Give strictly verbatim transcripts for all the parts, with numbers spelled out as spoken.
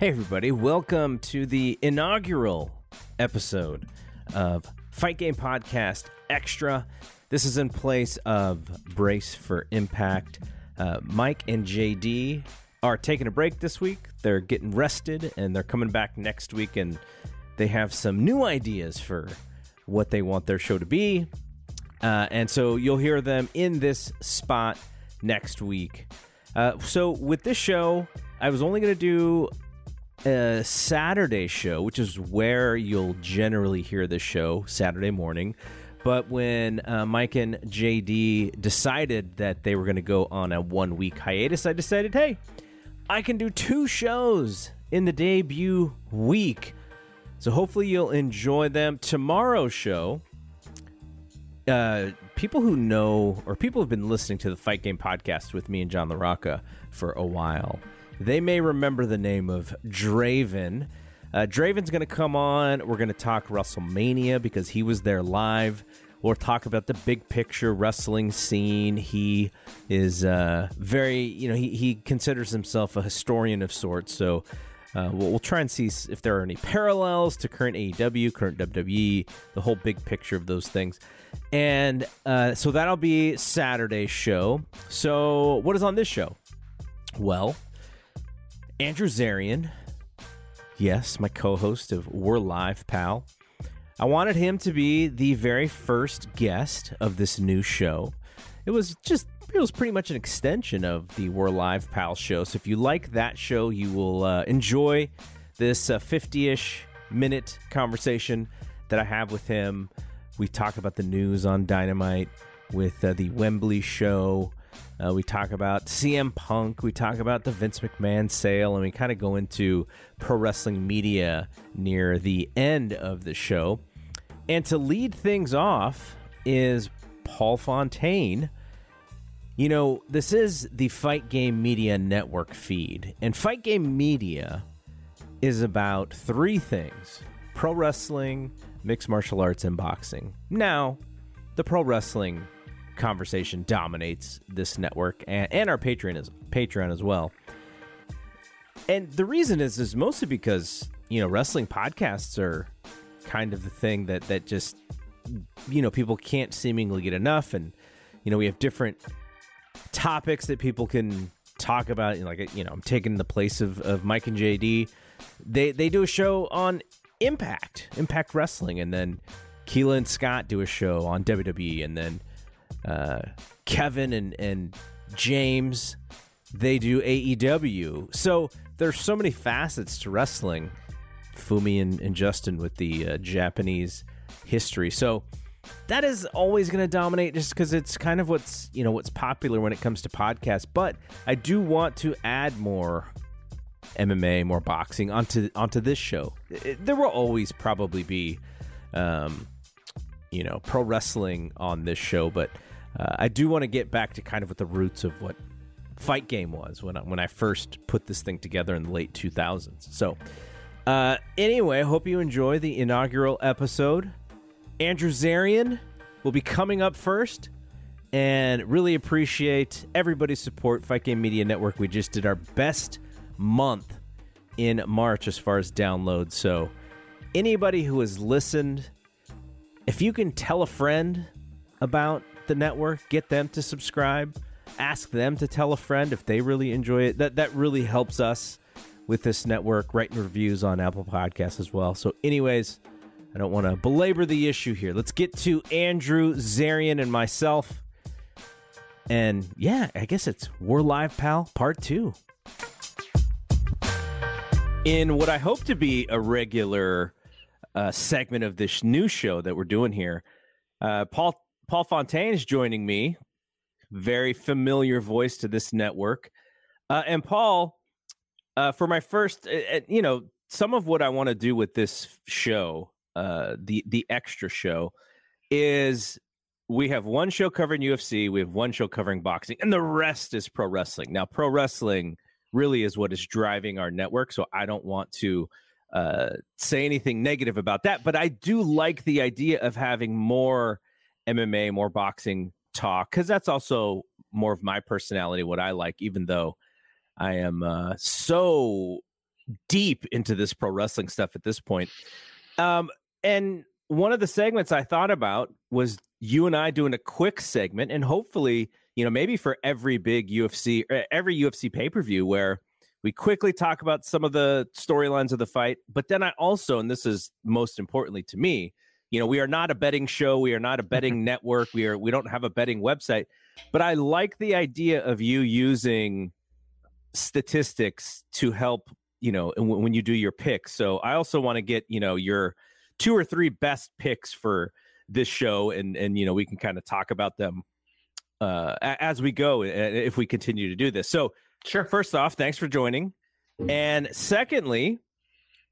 Hey everybody, welcome to the inaugural episode of Fight Game Podcast Extra. This is in place of Brace for Impact. Uh, Mike and J D are taking a break this week. They're getting rested and they're coming back next week, and they have some new ideas for what they want their show to be. Uh, and so you'll hear them in this spot next week. Uh, so with this show, I was only going to do a Saturday show, which is where you'll generally hear this show, Saturday morning. But when uh, Mike and J D decided that they were going to go on a one-week hiatus, I decided, hey, I can do two shows in the debut week. So hopefully you'll enjoy them. Tomorrow's show, uh, people who know, or people who have been listening to the Fight Game Podcast with me and John LaRocca for a while, they may remember the name of Draven. Uh, Draven's going to come on. We're going to talk WrestleMania because he was there live. We'll talk about the big picture wrestling scene. He is uh, very, you know, he, he considers himself a historian of sorts. So uh, we'll, we'll try and see if there are any parallels to current A E W, current W W E, the whole big picture of those things. And uh, so that'll be Saturday's show. So what is on this show? Well, Andrew Zarian, yes, my co-host of We're Live, Pal. I wanted him to be the very first guest of this new show. It was just, it was pretty much an extension of the We're Live, Pal show. So if you like that show, you will uh, enjoy this uh, fifty-ish minute conversation that I have with him. We talk about the news on Dynamite with uh, the Wembley show. Uh, we talk about C M Punk, we talk about the Vince McMahon sale, and we kind of go into pro wrestling media near the end of the show. And to lead things off is Paul Fontaine. You know, this is the Fight Game Media Network feed, and Fight Game Media is about three things: pro wrestling, mixed martial arts, and boxing. Now, the pro wrestling conversation dominates this network and, and our Patreon is Patreon as well. And the reason is is mostly because, you know, wrestling podcasts are kind of the thing that that just, you know, people can't seemingly get enough. And, you know, we have different topics that people can talk about. You know, like, you know, I'm taking the place of, of Mike and J D. They they do a show on Impact, Impact Wrestling, and then Keela and Scott do a show on W W E, and then Uh, Kevin and, and James, they do A E W. So there's so many facets to wrestling. Fumi and, and Justin with the uh, Japanese history. So that is always going to dominate just because it's kind of what's, you know, what's popular when it comes to podcasts. But I do want to add more M M A, more boxing onto onto this show. It, there will always probably be, um, you know, pro wrestling on this show, but Uh, I do want to get back to kind of what the roots of what Fight Game was when I, when I first put this thing together in the late two thousands. So uh, anyway, I hope you enjoy the inaugural episode. Andrew Zarian will be coming up first, and really appreciate everybody's support. Fight Game Media Network, we just did our best month in March as far as downloads. So anybody who has listened If you can tell a friend about the network, get them to subscribe, ask them to tell a friend if they really enjoy it. That that really helps us with this network, writing reviews on Apple Podcasts as well. So anyways, I don't want to belabor the issue here. Let's get to Andrew Zarian and myself. And yeah, I guess it's We're Live, Pal, part two. In what I hope to be a regular uh, segment of this new show that we're doing here, uh, Paul Paul Fontaine is joining me. Very familiar voice to this network. Uh, and Paul, uh, for my first, uh, you know, some of what I want to do with this show, uh, the, the extra show, is we have one show covering U F C, we have one show covering boxing, and the rest is pro wrestling. Now, pro wrestling really is what is driving our network, so I don't want to uh, say anything negative about that, but I do like the idea of having more M M A, more boxing talk, because that's also more of my personality, what I like, even though I am uh, so deep into this pro wrestling stuff at this point. Um, and one of the segments I thought about was you and I doing a quick segment, and hopefully, you know, maybe for every big U F C, or every U F C pay-per-view, where we quickly talk about some of the storylines of the fight. But then I also, and this is most importantly to me, you know, we are not a betting show. We are not a betting network. We are, we don't have a betting website, but I like the idea of you using statistics to help, you know, when you do your picks. So I also want to get, you know, your two or three best picks for this show. And, and, you know, we can kind of talk about them uh, as we go, if we continue to do this. So sure. First off, thanks for joining. And secondly,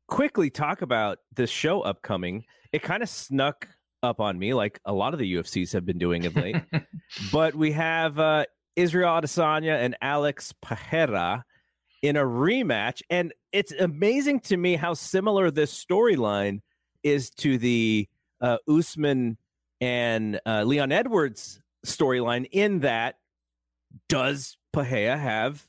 quickly talk about this show upcoming. It kind of snuck up on me, like a lot of the U F Cs have been doing of late, but we have uh, Israel Adesanya and Alex Pereira in a rematch. And it's amazing to me how similar this storyline is to the uh, Usman and uh, Leon Edwards storyline, in that, does Pereira have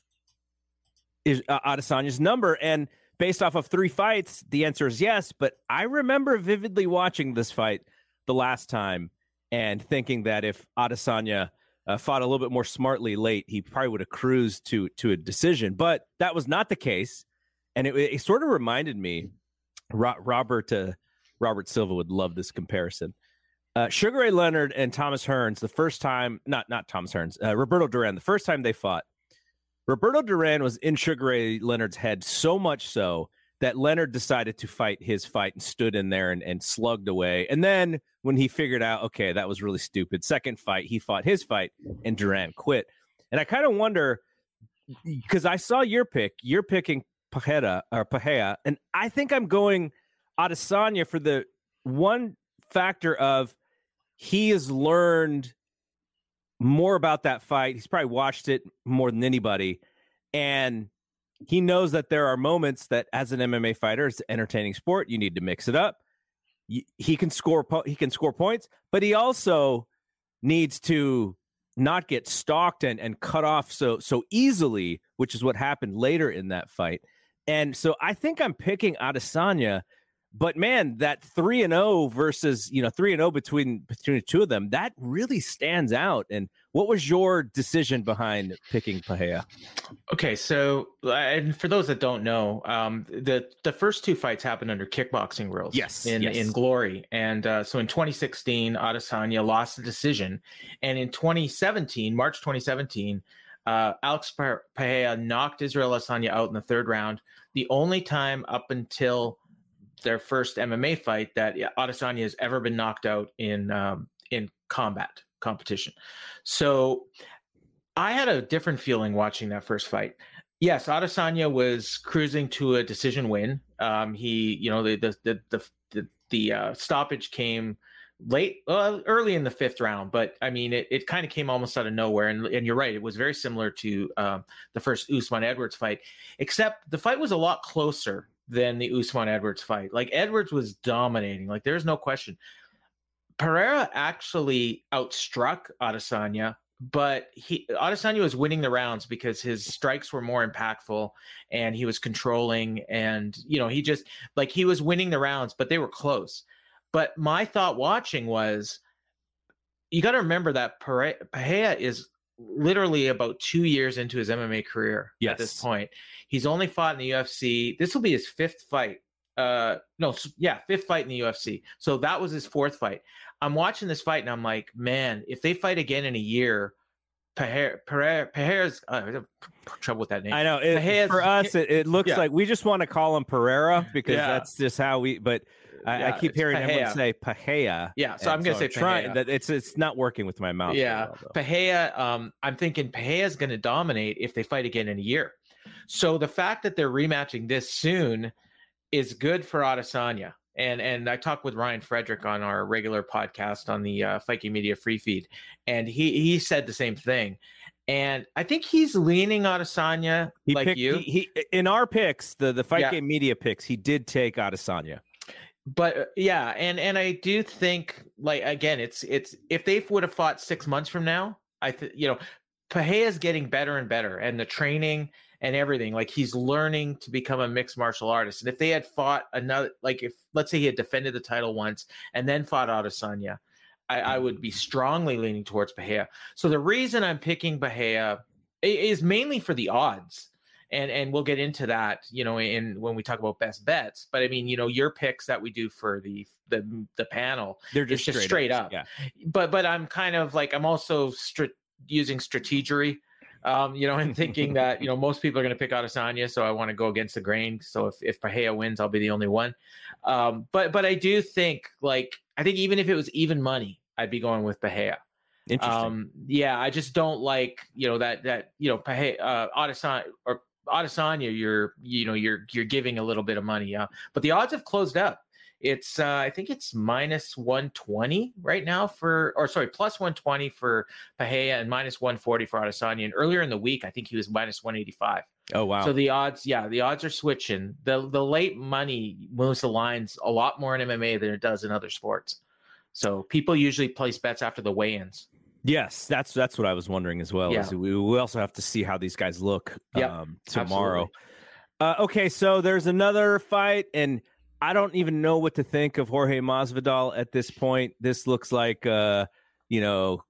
is, uh, Adesanya's number? And based off of three fights, the answer is yes. But I remember vividly watching this fight the last time and thinking that if Adesanya uh, fought a little bit more smartly late, he probably would have cruised to to a decision. But that was not the case. And it, it sort of reminded me, Ro- Robert uh, Robert Silva would love this comparison. Uh, Sugar Ray Leonard and Thomas Hearns, the first time, not not Thomas Hearns, uh, Roberto Duran, the first time they fought, Roberto Duran was in Sugar Ray Leonard's head so much so that Leonard decided to fight his fight and stood in there and, and slugged away. And then when he figured out, okay, that was really stupid, second fight, he fought his fight and Duran quit. And I kind of wonder, because I saw your pick, you're picking Pereira, or Pereira, and I think I'm going Adesanya for the one factor of, he has learned more about that fight. He's probably watched it more than anybody. And he knows that there are moments that, as an M M A fighter, it's an entertaining sport. You need to mix it up. He can score, he can score points, but he also needs to not get stalked and, and cut off so, so easily, which is what happened later in that fight. And so I think I'm picking Adesanya. But man, that three and zero versus, you know, three and zero between between the two of them, that really stands out. And what was your decision behind picking Pereira? Okay, so and for those that don't know, um, the the first two fights happened under kickboxing rules. Yes, in yes. in Glory, and uh, so in twenty sixteen, Adesanya lost the decision, and in twenty seventeen, March twenty seventeen, uh, Alex Pereira knocked Israel Adesanya out in the third round. The only time up until their first M M A fight that Adesanya has ever been knocked out in um, in combat competition. So I had a different feeling watching that first fight. Yes, Adesanya was cruising to a decision win. Um, he, you know, the the the the, the, the uh, stoppage came late, uh, early in the fifth round, but I mean, it, it kind of came almost out of nowhere. And, and you're right, it was very similar to uh, the first Usman Edwards fight, except the fight was a lot closer than the Usman Edwards fight. Like, Edwards was dominating. Like, there's no question. Pereira actually outstruck Adesanya, but he Adesanya was winning the rounds because his strikes were more impactful and he was controlling, and, you know, he just, like, he was winning the rounds, but they were close. But my thought watching was, you got to remember that Pare- Paella is literally about two years into his M M A career. Yes. At this point. He's only fought in the U F C. This will be his fifth fight. Uh, no, yeah, fifth fight in the U F C. So that was his fourth fight. I'm watching this fight and I'm like, man, if they fight again in a year, Pereira, Pereira, Pereira's uh, I have trouble with that name. I know it, for us it, it looks yeah. like we just want to call him Pereira because yeah. that's just how we. But I, yeah, I keep hearing Paella. Everyone say Paella. Yeah, so and I'm gonna so say trying that it's it's not working with my mouth. Yeah, right Paella. Um, I'm thinking Paella's gonna dominate if they fight again in a year. So the fact that they're rematching this soon is good for Adesanya. And and I talked with Ryan Frederick on our regular podcast on the uh, Fight Game Media free feed, and he, he said the same thing. And I think he's leaning Adesanya he like picked, you. He, he in our picks, the, the Fight yeah. Game Media picks, he did take Adesanya. But yeah, and, and I do think, like again, it's it's if they would have fought six months from now, I th- you know, Paella's getting better and better, and the training. And everything, like he's learning to become a mixed martial artist. And if they had fought another, like if let's say he had defended the title once and then fought Adesanya, I, I would be strongly leaning towards Bahia. So the reason I'm picking Bahia is mainly for the odds, and and we'll get into that, you know, in when we talk about best bets. But I mean, you know, your picks that we do for the the the panel, they're just, just straight, straight up. up. Yeah. But but I'm kind of like I'm also stri- using strategery. Um, you know, and thinking that, you know, most people are going to pick Adesanya, so I want to go against the grain. So if, if Paella wins, I'll be the only one. Um, but but I do think, like, I think even if it was even money, I'd be going with Paella. Interesting. Um, yeah, I just don't like, you know, that, that you know, Paella, uh, Adesanya, or Adesanya, you're, you know, you're you're giving a little bit of money. Uh, but the odds have closed up. It's, uh, I think it's minus one twenty right now for, or sorry, plus one twenty for Paella and minus one forty for Adesanya. And earlier in the week, I think he was minus one eighty-five. Oh, wow. So the odds, yeah, the odds are switching. The the late money moves the lines a lot more in M M A than it does in other sports. So people usually place bets after the weigh-ins. Yes, that's that's what I was wondering as well. Yeah. Is we, we also have to see how these guys look yep, um, tomorrow. Uh, okay, so there's another fight, and I don't even know what to think of Jorge Masvidal at this point. This looks like, uh, you know,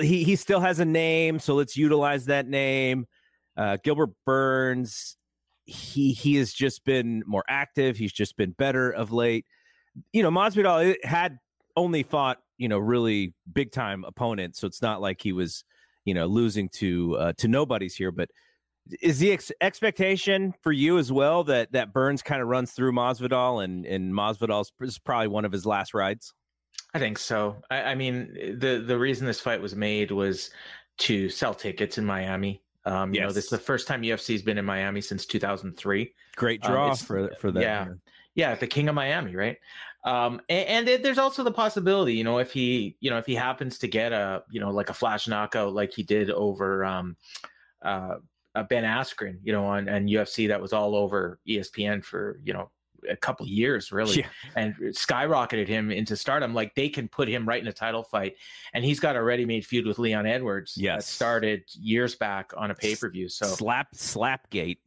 he, he still has a name, so let's utilize that name. Uh, Gilbert Burns, he he has just been more active. He's just been better of late. You know, Masvidal had only fought, you know, really big-time opponents, so it's not like he was, you know, losing to uh, to nobodies here, but is the ex- expectation for you as well that, that Burns kind of runs through Masvidal and, and Masvidal's is probably one of his last rides? I think so. I, I mean, the, the reason this fight was made was to sell tickets in Miami. Um, you yes. know, this is the first time U F C has been in Miami since two thousand three. Great draw um, for, for that. Yeah. Year. Yeah. The King of Miami. Right. Um, and, and it, there's also the possibility, you know, if he, you know, if he happens to get a, you know, like a flash knockout, like he did over, um, uh, Uh, Ben Askren, you know, on, on U F C, that was all over E S P N for, you know, a couple of years really, yeah. and skyrocketed him into stardom. Like they can put him right in a title fight, and he's got a ready-made feud with Leon Edwards yes. that started years back on a pay-per-view. So slap, slapgate.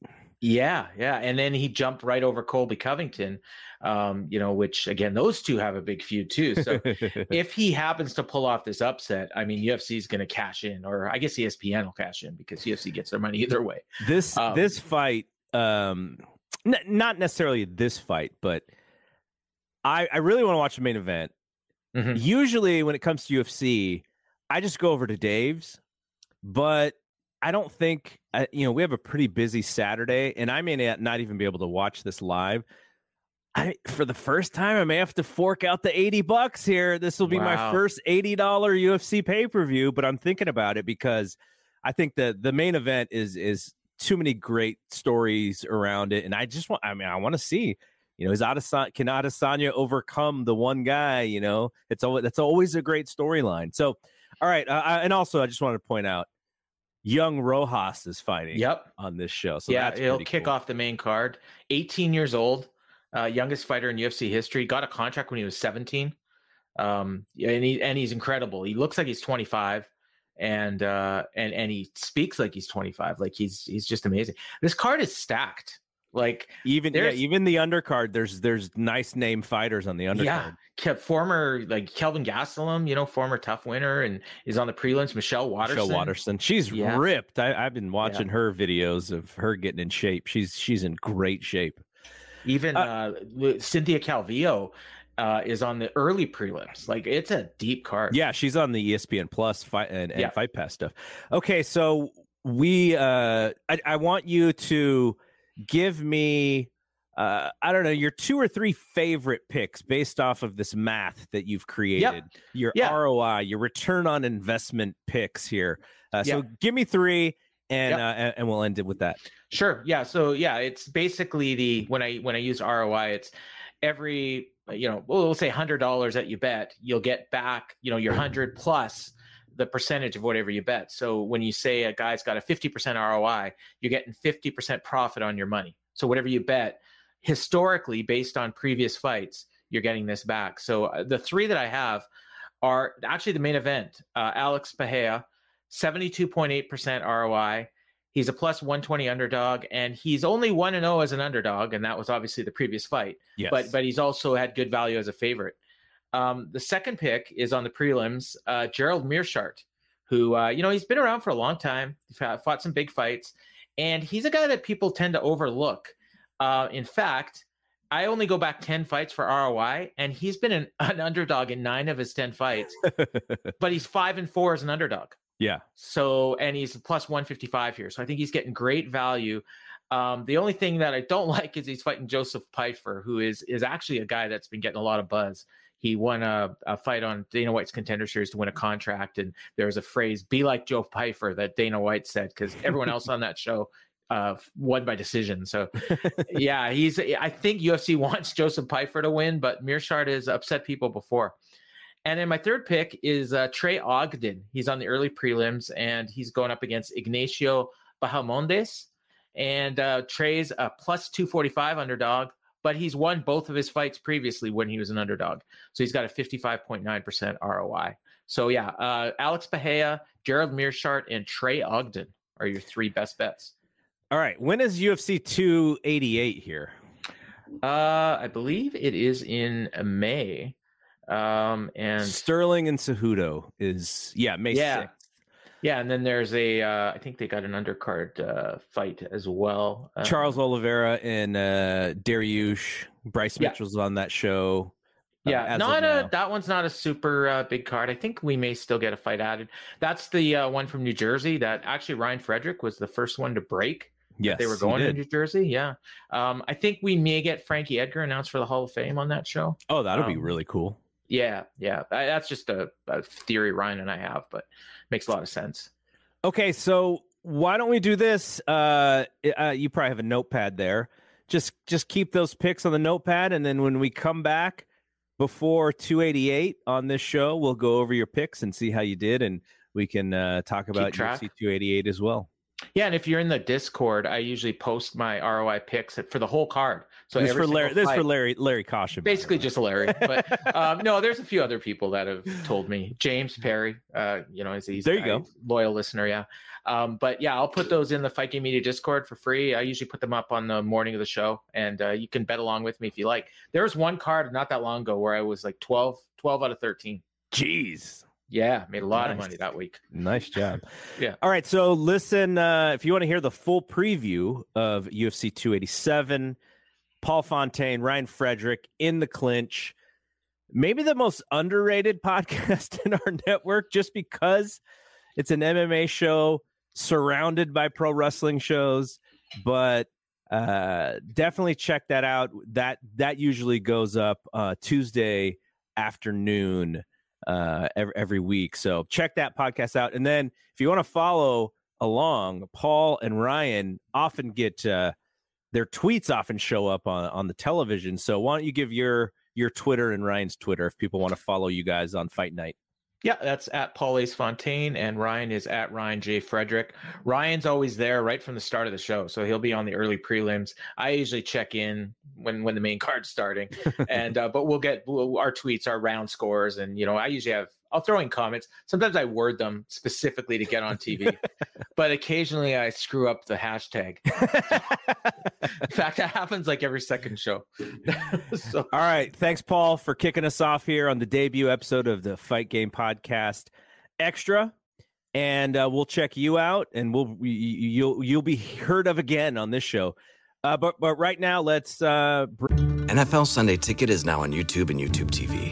Yeah, yeah, and then he jumped right over Colby Covington, um, you know, which again, those two have a big feud too. So if he happens to pull off this upset, I mean, U F C is going to cash in, or I guess E S P N will cash in because U F C gets their money either way. This um, this fight, um, n- not necessarily this fight, but I, I really want to watch the main event. Mm-hmm. Usually, when it comes to U F C, I just go over to Dave's, but I don't think, you know, we have a pretty busy Saturday, and I may not even be able to watch this live. I, for the first time, I may have to fork out the eighty bucks here. This will be wow. my first eighty dollars U F C pay-per-view, but I'm thinking about it because I think the, the main event is, is too many great stories around it. And I just want, I mean, I want to see, you know, is Adesanya, can Adesanya overcome the one guy, you know, it's always, that's always a great storyline. So, all right. Uh, I, and also I just wanted to point out, Young Rojas is fighting yep. on this show. So yeah, that's he'll kick cool. off the main card. eighteen years old, uh, youngest fighter in U F C history. Got a contract when he was seventeen. Um, and he, and he's incredible. He looks like he's twenty-five, and uh, and and he speaks like he's twenty-five. Like he's he's just amazing. This card is stacked. Like even yeah, even the undercard, there's there's nice name fighters on the undercard. Yeah, kept former like Kelvin Gastelum, you know, former tough winner, and is on the prelims. Michelle Waterson. Michelle Waterson, she's yeah. ripped. I, I've been watching yeah. her videos of her getting in shape. She's she's in great shape. Even uh, uh, Cynthia Calvillo uh, is on the early prelims. Like it's a deep card. Yeah, she's on the E S P N Plus fight and, and yeah. Fight Pass stuff. Okay, so we uh, I, I want you to. Give me, uh, I don't know, your two or three favorite picks based off of this math that you've created. Yep. Your yeah. R O I, your return on investment picks here. Uh, so yep. give me three, and yep. uh, and we'll end it with that. Sure. Yeah. So yeah, it's basically the when I when I use R O I, it's every you know we'll say one hundred dollars that you bet, you'll get back you know your one hundred plus the percentage of whatever you bet. So when you say a guy's got a fifty percent R O I, you're getting fifty percent profit on your money. So whatever you bet, historically, based on previous fights, you're getting this back. So the three that I have are actually the main event. Uh, Alex Pereira, seventy-two point eight percent R O I. He's a plus one twenty underdog, and he's only one and oh as an underdog, and that was obviously the previous fight. Yes. But, but he's also had good value as a favorite. Um, the second pick is on the prelims, uh, Gerald Meerschaert, who, uh, you know, he's been around for a long time, fought some big fights, and he's a guy that people tend to overlook. Uh, in fact, I only go back ten fights for R O I, and he's been an, an underdog in nine of his ten fights, but he's five and four as an underdog. Yeah. So, and he's plus one fifty-five here. So I think he's getting great value. Um, the only thing that I don't like is he's fighting Joseph Pfeiffer, who is, is actually a guy that's been getting a lot of buzz. He won a, a fight on Dana White's Contender Series to win a contract. And there was a phrase, be like Joe Pfeiffer, that Dana White said, because everyone else on that show uh, won by decision. So, yeah, he's. I think U F C wants Joseph Pfeiffer to win, but Meerschaert has upset people before. And then my third pick is uh, Trey Ogden. He's on the early prelims, and he's going up against Ignacio Bahamondes. And uh, Trey's a plus two forty-five underdog, but he's won both of his fights previously when he was an underdog. So he's got a fifty-five point nine percent R O I. So yeah, uh, Alex Pereira, Gerald Meerschaert, and Trey Ogden are your three best bets. All right. When is U F C two eighty-eight here? Uh, I believe it is in May. Um, and Sterling and Cejudo is, yeah, May yeah. sixth. Yeah, and then there's a, uh, I think they got an undercard uh, fight as well. Um, Charles Oliveira and uh, Dariush, Bryce yeah. Mitchell's on that show. Uh, yeah, not a, that one's not a super uh, big card. I think we may still get a fight added. That's the uh, one from New Jersey that actually Ryan Frederick was the first one to break. Yes, they were going to New Jersey. Yeah, um, I think we may get Frankie Edgar announced for the Hall of Fame on that show. Oh, that'll um, be really cool. Yeah, yeah. I, that's just a, a theory Ryan and I have, but makes a lot of sense. Okay, so why don't we do this? Uh, uh, you probably have a notepad there. Just just keep those picks on the notepad, and then when we come back before two eighty-eight on this show, we'll go over your picks and see how you did, and we can uh, talk about U F C two eighty-eight as well. Yeah, and if you're in the Discord, I usually post my R O I picks for the whole card. So this for Larry, this for Larry, Larry Caution, basically just Larry. But um, no, there's a few other people that have told me. James Perry, uh, you know, he's, he's there. You go, loyal listener, yeah. Um, but yeah, I'll put those in the Fight Game Media Discord for free. I usually put them up on the morning of the show, and uh, you can bet along with me if you like. There was one card not that long ago where I was like twelve, twelve out of thirteen. Jeez. Yeah, made a lot nice. of money that week. Nice job. Yeah. All right, so listen, uh, if you want to hear the full preview of U F C two eighty-seven, Paul Fontaine, Ryan Frederick, In the Clinch, maybe the most underrated podcast in our network just because it's an M M A show surrounded by pro wrestling shows, but uh, definitely check that out. That, that usually goes up uh, Tuesday afternoon. Uh, every, every week. So check that podcast out. And then if you want to follow along, Paul and Ryan often get uh, their tweets often show up on, on the television. So why don't you give your, your Twitter and Ryan's Twitter if people want to follow you guys on Fight Night? Yeah, that's at Paul Ace Fontaine, and Ryan is at Ryan J Frederick. Ryan's always there right from the start of the show, so he'll be on the early prelims. I usually check in when, when the main card's starting, and uh, but we'll get we'll, our tweets, our round scores, and you know I usually have I'll throw in comments. Sometimes I word them specifically to get on T V, but occasionally I screw up the hashtag. In fact, that happens like every second show. So. All right. Thanks, Paul, for kicking us off here on the debut episode of the Fight Game Podcast Extra. And uh, we'll check you out, and we'll we, you'll you'll be heard of again on this show. Uh, but but right now, let's. Uh, br- N F L Sunday Ticket is now on YouTube and YouTube T V,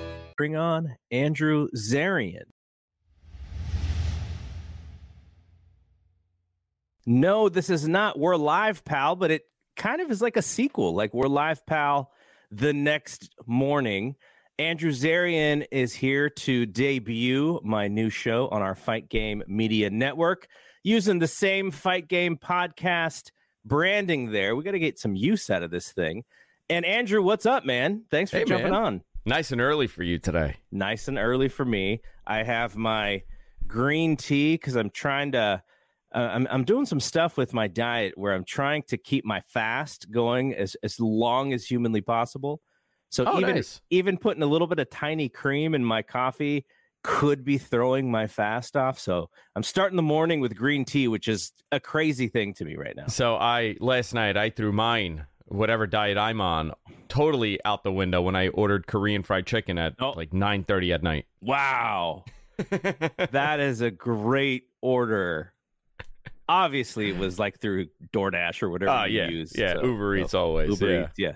Bring on Andrew Zarian. No, this is not We're Live, Pal, but it kind of is like a sequel, like We're Live, Pal, the next morning. Andrew Zarian is here to debut my new show on our Fight Game Media Network. Using the same Fight Game Podcast branding there. We got to get some use out of this thing. And Andrew, what's up, man? Thanks for hey, jumping man. on. Nice and early for you today. Nice and early for me. I have my green tea because I'm trying to, uh, I'm, I'm doing some stuff with my diet where I'm trying to keep my fast going as, as long as humanly possible. So oh, even, nice. even putting a little bit of tiny cream in my coffee could be throwing my fast off. So I'm starting the morning with green tea, which is a crazy thing to me right now. So I, last night, I threw mine, whatever diet I'm on, totally out the window when I ordered Korean fried chicken at oh. like nine thirty at night. Wow. That is a great order. Obviously, it was like through DoorDash or whatever uh, you yeah, use. Yeah, so, Uber Eats well, always. Uber yeah. Eats, yeah.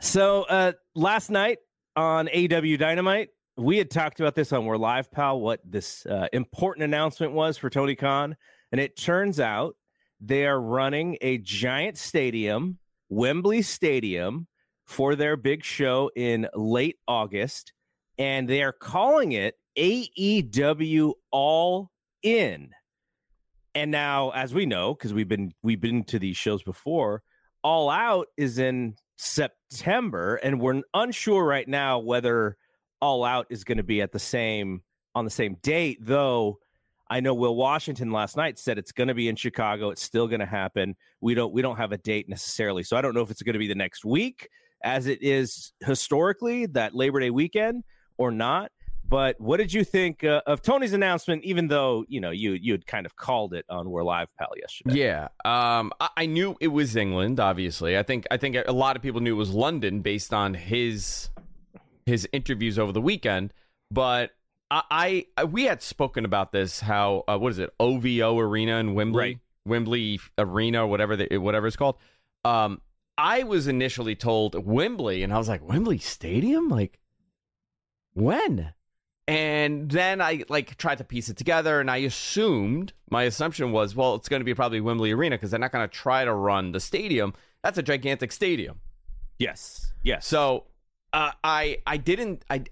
So uh, last night on A E W Dynamite, we had talked about this on We're Live, Pal, what this uh, important announcement was for Tony Khan. And it turns out they are running a giant stadium, Wembley Stadium, for their big show in late August. And they are calling it A E W All In. And now, as we know, because we've been we've been to these shows before, All Out is in September. And we're unsure right now whether All Out is going to be at the same on the same date, though. I know Will Washington last night said it's going to be in Chicago. It's still going to happen. We don't we don't have a date necessarily, so I don't know if it's going to be the next week, as it is historically that Labor Day weekend or not. But what did you think uh, of Tony's announcement? Even though you know you you had kind of called it on We're Live, Pal, yesterday. Yeah, um, I, I knew it was England. Obviously, I think I think a lot of people knew it was London based on his. his interviews over the weekend, but I, I we had spoken about this, how uh, what is it, O V O Arena in Wembley, right. Wembley Arena, whatever the, whatever it's called. Um, I was initially told Wembley, and I was like, Wembley Stadium, like when? And then I like tried to piece it together, and I assumed my assumption was, well, it's going to be probably Wembley Arena because they're not going to try to run the stadium. That's a gigantic stadium. Yes. Yes. So. Uh, I I didn't I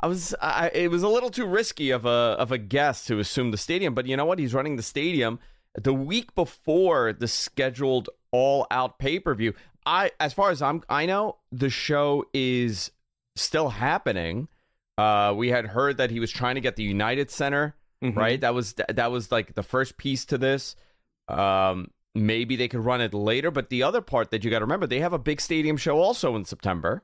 I was I, it was a little too risky of a of a guess to assume the stadium, but you know what, he's running the stadium the week before the scheduled All Out pay-per-view. I as far as I'm I know the show is still happening. Uh, we had heard that he was trying to get the United Center, mm-hmm. right? That was that was like the first piece to this. Um, maybe they could run it later, but the other part that you got to remember, they have a big stadium show also in September.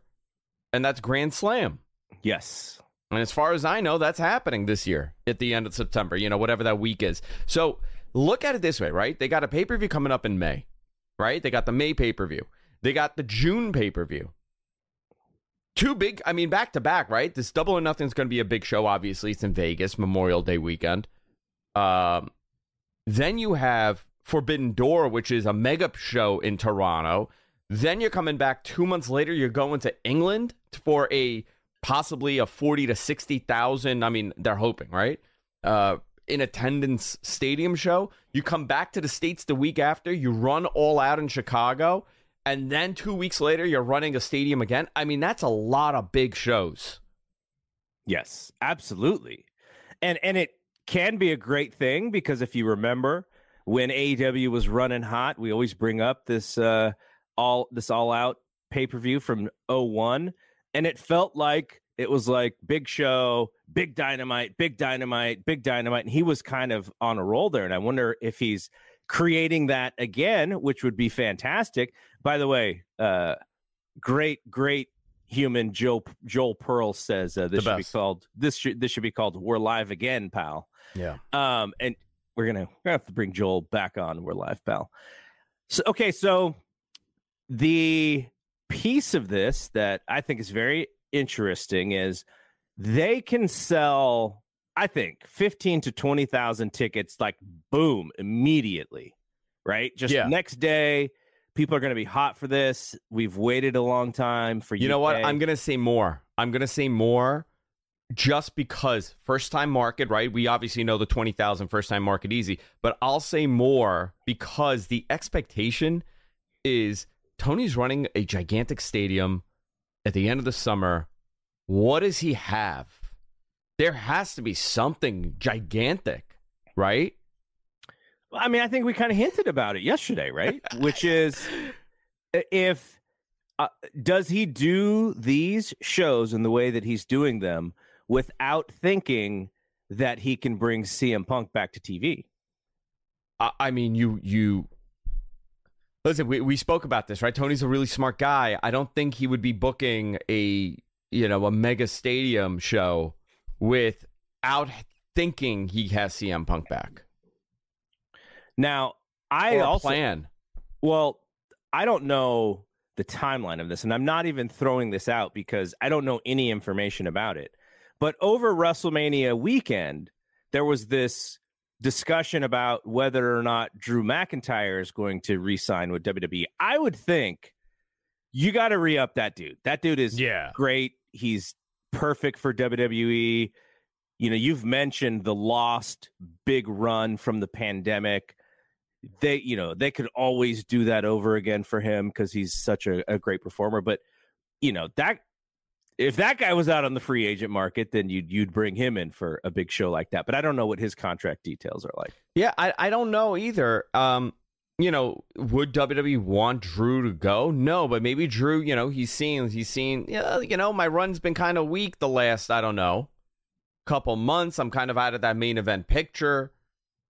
And that's Grand Slam. Yes. And as far as I know, that's happening this year at the end of September, you know, whatever that week is. So look at it this way, right? They got a pay-per-view coming up in May, right? They got the May pay-per-view. They got the June pay-per-view. Two big, I mean, back-to-back, right? This Double or Nothing is going to be a big show, obviously. It's in Vegas, Memorial Day weekend. Um, Then you have Forbidden Door, which is a mega show in Toronto. Then you're coming back two months later. You're going to England for a possibly a forty to sixty thousand. I mean, they're hoping, right? Uh, in attendance stadium show. You come back to the States the week after. You run All Out in Chicago. And then two weeks later, you're running a stadium again. I mean, that's a lot of big shows. Yes, absolutely. And and it can be a great thing because if you remember when A E W was running hot, we always bring up this uh, all this all out pay-per-view from oh one. And it felt like it was like big show, big dynamite, big dynamite, big dynamite. And he was kind of on a roll there. And I wonder if he's creating that again, which would be fantastic. By the way, uh, great, great human Joe Joel Pearl says uh, this should be called this should this should be called We're Live Again, Pal. Yeah. Um, and we're gonna, we're gonna have to bring Joel back on We're Live, Pal. So okay, so the piece of this that I think is very interesting is they can sell, I think, fifteen to twenty thousand tickets, like, boom, immediately, right? Just yeah. Next day, people are going to be hot for this. We've waited a long time for you. You know what? I'm going to say more. I'm going to say more just because first-time market, right? We obviously know the twenty thousand first-time market easy, but I'll say more because the expectation is Tony's running a gigantic stadium at the end of the summer. What does he have? There has to be something gigantic, right? Well, I mean, I think we kind of hinted about it yesterday, right? Which is, if uh, does he do these shows in the way that he's doing them without thinking that he can bring C M Punk back to T V? I, I mean, you you listen. We we spoke about this, right? Tony's a really smart guy. I don't think he would be booking a you know a mega stadium show without thinking he has C M Punk back. Now, I also plan. Well, I don't know the timeline of this, and I'm not even throwing this out because I don't know any information about it. But over WrestleMania weekend, there was this discussion about whether or not Drew McIntyre is going to re-sign with W W E. I would think you got to re-up that dude. That dude is yeah. great. He's perfect for W W E. You know, you've mentioned the lost big run from the pandemic. They, you know, they could always do that over again for him because he's such a, a great performer. But, you know, that if that guy was out on the free agent market, then you'd you'd bring him in for a big show like that. But I don't know what his contract details are like. Yeah, I, I don't know either. Um, you know, would W W E want Drew to go? No, but maybe Drew, you know, he's seen, he's seen, yeah, you know, my run's been kind of weak the last, I don't know, couple months. I'm kind of out of that main event picture.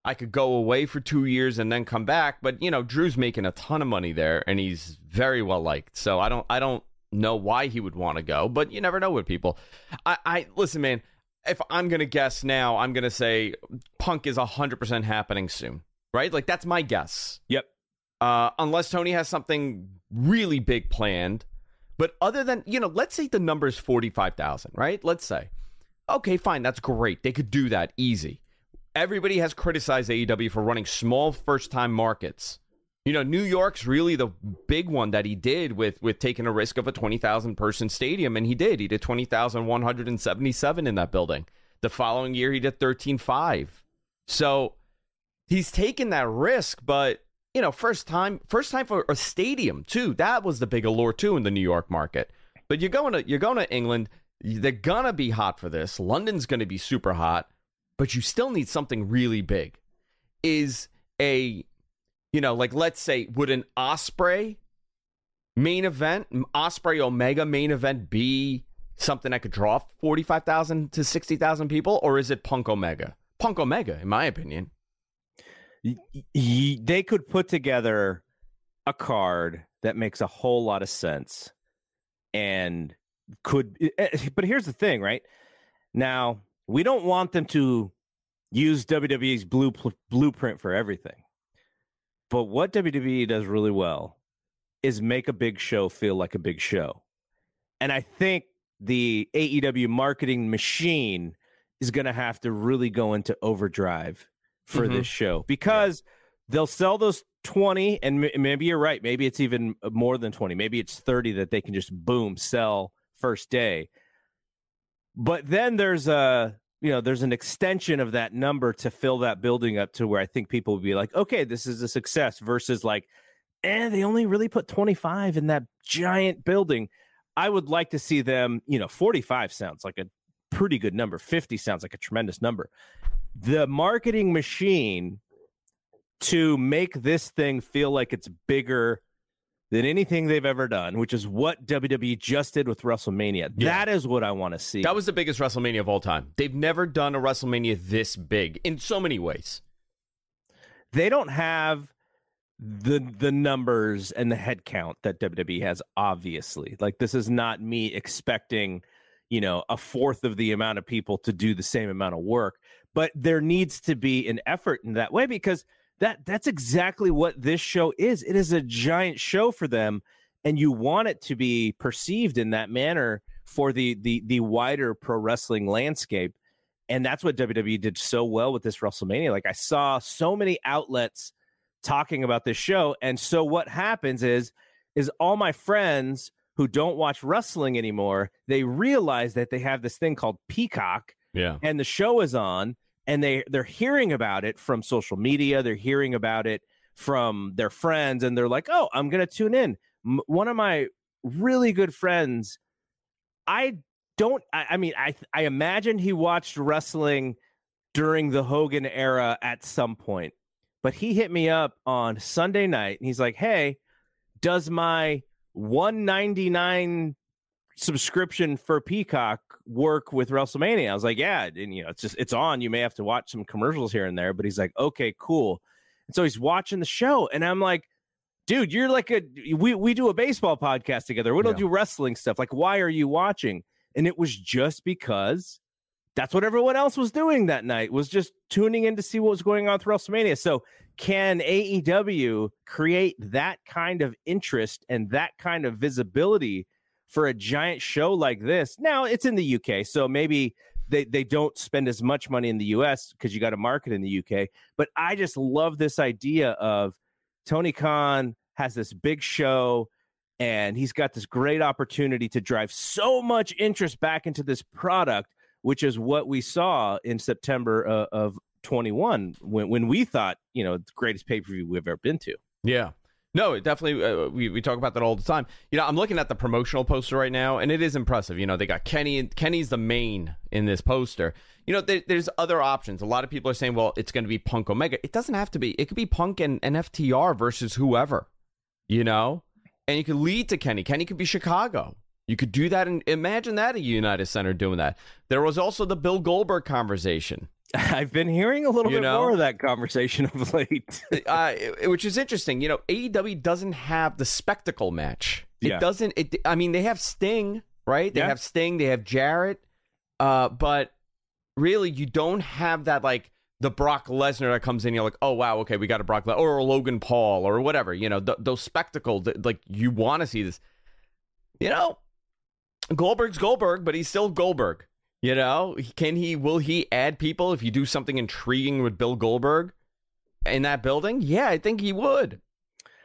I could go away for two years and then come back. But, you know, Drew's making a ton of money there and he's very well liked. So I don't, I don't know why he would want to go, but you never know with people. I, I listen, man, if I'm going to guess now, I'm going to say Punk is one hundred percent happening soon. Right? Like, that's my guess. Yep. Uh, unless Tony has something really big planned. But other than, you know, let's say the number is forty-five thousand, right? Let's say. Okay, fine. That's great. They could do that easy. Everybody has criticized A E W for running small first-time markets. You know, New York's really the big one that he did with, with taking a risk of a twenty thousand person stadium, and he did. He did twenty thousand one hundred seventy-seven in that building. The following year, he did thirteen thousand five hundred. So he's taken that risk, but, you know, first time first time for a stadium, too. That was the big allure, too, in the New York market. But you're going to you're going to England. They're going to be hot for this. London's going to be super hot. But you still need something really big. Is a, you know, like, let's say, would an Osprey main event, Osprey Omega main event be something that could draw forty-five thousand to sixty thousand people? Or is it Punk Omega? Punk Omega, in my opinion. They could put together a card that makes a whole lot of sense and could, but here's the thing, right? Now, we don't want them to use W W E's blue, blueprint for everything. But what W W E does really well is make a big show feel like a big show. And I think the A E W marketing machine is going to have to really go into overdrive for mm-hmm. this show, because yeah. they'll sell those twenty, and m- maybe you're right. Maybe it's even more than twenty. Maybe it's thirty that they can just boom sell first day. But then there's a you know there's an extension of that number to fill that building up to where I think people will be like, okay, this is a success, versus like, eh, they only really put twenty-five in that giant building. I would like to see them, you know, forty-five sounds like a pretty good number. fifty sounds like a tremendous number. The marketing machine to make this thing feel like it's bigger than anything they've ever done, which is what W W E just did with WrestleMania. Yeah. That is what I want to see. That was the biggest WrestleMania of all time. They've never done a WrestleMania this big in so many ways. They don't have the the numbers and the headcount that W W E has, obviously. Like, this is not me expecting, you know, a fourth of the amount of people to do the same amount of work. But there needs to be an effort in that way, because that that's exactly what this show is. It is a giant show for them, and you want it to be perceived in that manner for the the the wider pro wrestling landscape. And that's what W W E did so well with this WrestleMania. Like, I saw so many outlets talking about this show, and so what happens is is all my friends who don't watch wrestling anymore, they realize that they have this thing called Peacock, yeah, and the show is on, and they they're hearing about it from social media, they're hearing about it from their friends, and they're like, oh, I'm gonna tune in. M- one of my really good friends, I don't I, I mean I I imagine he watched wrestling during the Hogan era at some point, but he hit me up on Sunday night, and he's like, hey, does my one ninety-nine subscription for Peacock work with WrestleMania? I was like, yeah, and you know, it's just it's on. You may have to watch some commercials here and there, but he's like, okay, cool. And so he's watching the show, and I'm like, dude, you're like a we we do a baseball podcast together. We don't yeah. do wrestling stuff. Like, why are you watching? And it was just because that's what everyone else was doing that night, was just tuning in to see what was going on with WrestleMania. So can A E W create that kind of interest and that kind of visibility for a giant show like this? Now, it's in the U K, so maybe they, they don't spend as much money in the U S because you got to market in the U K. But I just love this idea of Tony Khan has this big show, and he's got this great opportunity to drive so much interest back into this product, which is what we saw in September uh, of twenty-one when, when we thought, you know, the greatest pay-per-view we've ever been to. Yeah, no, it definitely. Uh, we, we talk about that all the time. You know, I'm looking at the promotional poster right now, and it is impressive. You know, they got Kenny and Kenny's the main in this poster. You know, there, there's other options. A lot of people are saying, well, it's going to be Punk Omega. It doesn't have to be. It could be Punk and, and F T R versus whoever, you know, and you could lead to Kenny. Kenny could be Chicago. You could do that, and imagine that at United Center doing that. There was also the Bill Goldberg conversation. I've been hearing a little you bit know? more of that conversation of late, uh, which is interesting. You know, A E W doesn't have the spectacle match. It yeah. doesn't. It. I mean, they have Sting, right? They yeah. have Sting. They have Jarrett, uh, but really, you don't have that, like the Brock Lesnar that comes in. You're like, oh wow, okay, we got a Brock Lesnar or a Logan Paul or whatever. You know, th- those spectacle. Th- like you want to see this. You know. Goldberg's Goldberg, but he's still Goldberg. You know, can he, will he add people if you do something intriguing with Bill Goldberg in that building? Yeah, I think he would.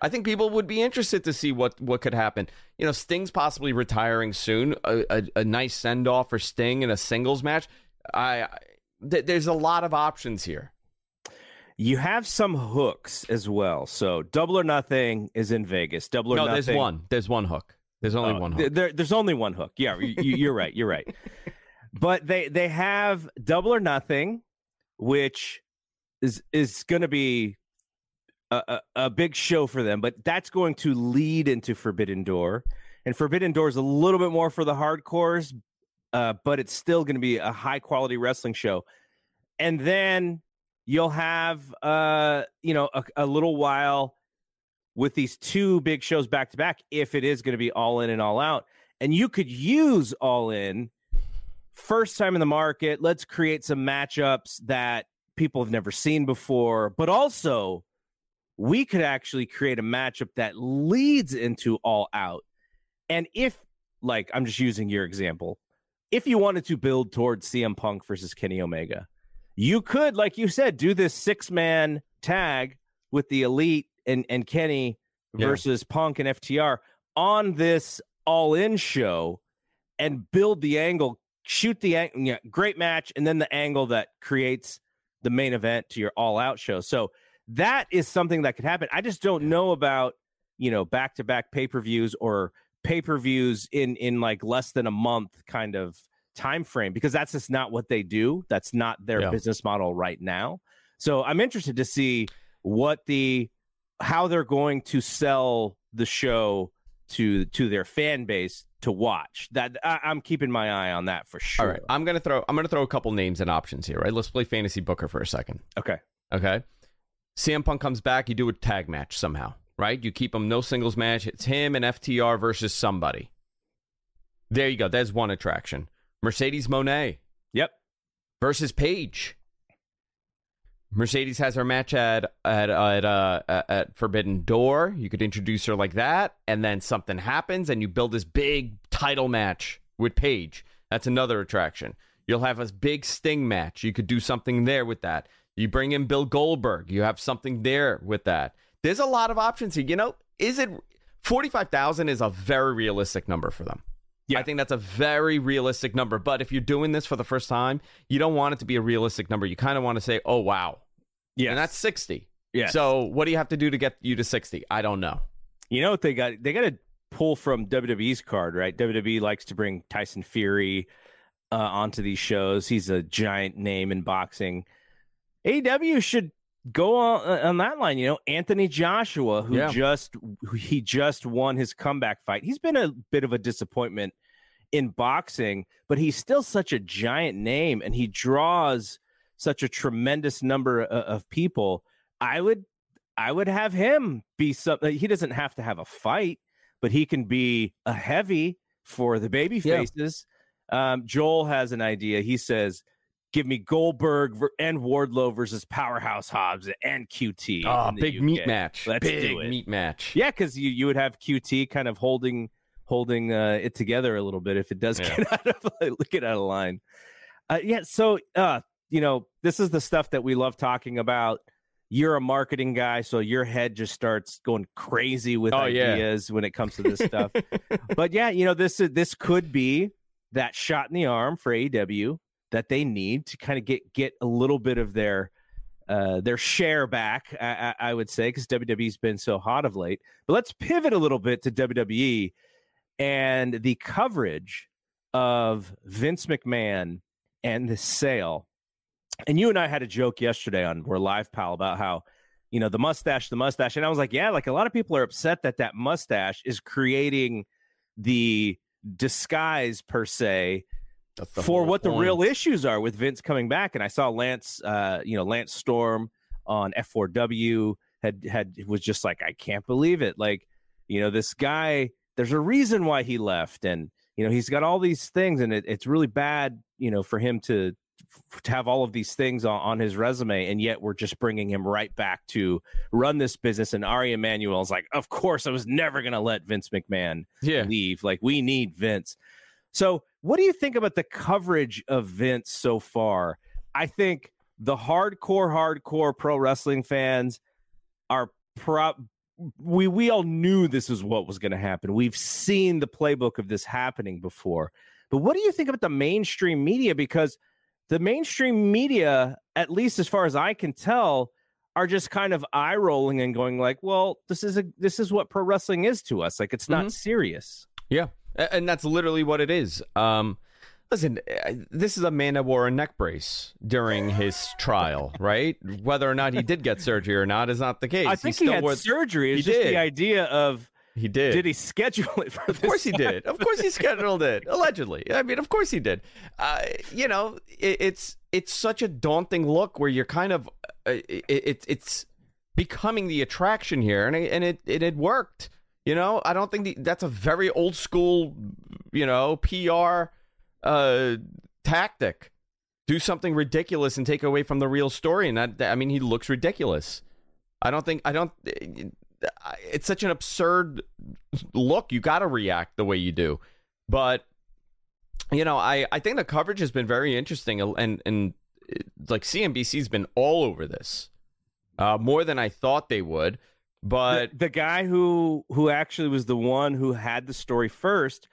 I think people would be interested to see what, what could happen. You know, Sting's possibly retiring soon. A, a, a nice send off for Sting in a singles match. I, I th- there's a lot of options here. You have some hooks as well. So Double or Nothing is in Vegas. Double or no, Nothing. There's one. There's one hook. There's only oh, one hook. There, there's only one hook. Yeah, you, you're right. You're right. But they they have Double or Nothing, which is is going to be a, a, a big show for them. But that's going to lead into Forbidden Door, and Forbidden Door is a little bit more for the hardcores, uh, but it's still going to be a high quality wrestling show. And then you'll have uh you know a, a little while with these two big shows back to back, if it is going to be All In and All Out. And you could use All In, first time in the market. Let's create some matchups that people have never seen before, but also we could actually create a matchup that leads into All Out. And if, like, I'm just using your example, if you wanted to build towards C M Punk versus Kenny Omega, You could, like you said, do this six-man tag with the Elite and, and Kenny yeah. versus Punk and F T R on this all-in show and build the angle, shoot the angle, yeah, great match, and then the angle that creates the main event to your all-out show. So that is something that could happen. I just don't yeah. know about, you know, back-to-back pay-per-views or pay-per-views in, in like less than a month kind of time frame, because that's just not what they do. That's not their yeah. business model right now. So I'm interested to see what the how they're going to sell the show to to their fan base to watch. That I, I'm keeping my eye on that for sure. All right, I'm gonna throw I'm gonna throw a couple names and options here. Right, let's play fantasy booker for a second. Okay, okay. C M Punk comes back. You do a tag match somehow, right? You keep him no singles match. It's him and F T R versus somebody. There you go. That's one attraction. Mercedes Moné. Yep. Versus Paige. Mercedes has her match at at at, uh, at Forbidden Door. You could introduce her like that, and then something happens, and you build this big title match with Paige. That's another attraction. You'll have a big Sting match. You could do something there with that. You bring in Bill Goldberg. You have something there with that. There's a lot of options here. You know, is it forty-five thousand is a very realistic number for them. Yeah. I think that's a very realistic number. But if you're doing this for the first time, you don't want it to be a realistic number. You kind of want to say, oh, wow. Yeah. And that's sixty. Yeah. So what do you have to do to get you to sixty? I don't know. You know what they got? They got to pull from W W E's card, right? W W E likes to bring Tyson Fury uh, onto these shows. He's a giant name in boxing. A E W should go on, on that line. You know, Anthony Joshua, who yeah. just he just won his comeback fight. He's been a bit of a disappointment in boxing, but he's still such a giant name, and he draws such a tremendous number of, of people. I would, I would have him be something. He doesn't have to have a fight, but he can be a heavy for the baby faces. Yeah. Um, Joel has an idea. He says, give me Goldberg and Wardlow versus Powerhouse Hobbs and Q T. Oh, big U K. Meat match. Let's big do it. Meat match. Yeah, because you, you would have Q T kind of holding holding uh, it together a little bit if it does yeah. get out of get out of line. Uh, yeah, so uh, you know, this is the stuff that we love talking about. You're a marketing guy, so your head just starts going crazy with oh, ideas yeah. when it comes to this stuff. But yeah, you know, this is this could be that shot in the arm for A E W that they need to kind of get get a little bit of their uh, their share back, I, I, I would say, because W W E's been so hot of late. But let's pivot a little bit to W W E and the coverage of Vince McMahon and the sale. And you and I had a joke yesterday on We're Live, Pal, about how, you know, the mustache, the mustache. And I was like, yeah, like a lot of people are upset that that mustache is creating the disguise, per se, for what point. The real issues are with Vince coming back. And I saw Lance, uh, you know, Lance Storm on F four W had had was just like, I can't believe it. Like, you know, this guy, there's a reason why he left, and you know he's got all these things, and it, it's really bad, you know, for him to to have all of these things on, on his resume, and yet we're just bringing him right back to run this business. And Ari Emanuel's like, of course, I was never gonna let Vince McMahon yeah. leave. Like, we need Vince. So what do you think about the coverage of Vince so far? I think the hardcore, hardcore pro wrestling fans are pro- we we all knew this is what was going to happen. We've seen the playbook of this happening before. But what do you think about the mainstream media? Because the mainstream media, at least as far as I can tell, are just kind of eye rolling and going like, "Well, this is a this is what pro wrestling is to us. Like, it's not mm-hmm. serious." Yeah. And that's literally what it is. Um, listen, this is a man that wore a neck brace during his trial, right? Whether or not he did get surgery or not is not the case. I think he, he had wore... surgery. It's he just did. The idea of he did. Did he schedule it? For of course this he did. Of course he scheduled it. Allegedly, I mean, of course he did. Uh, you know, it, it's it's such a daunting look where you're kind of uh, it, it it's becoming the attraction here, and it, and it it had worked. You know, I don't think the, that's a very old school, you know, P R uh, tactic. Do something ridiculous and take away from the real story. And that, I mean, he looks ridiculous. I don't think I don't. It's such an absurd look. You got to react the way you do. But, you know, I, I think the coverage has been very interesting. And, and like C N B C's been all over this, uh, more than I thought they would. But the, the guy who who actually was the one who had the story first,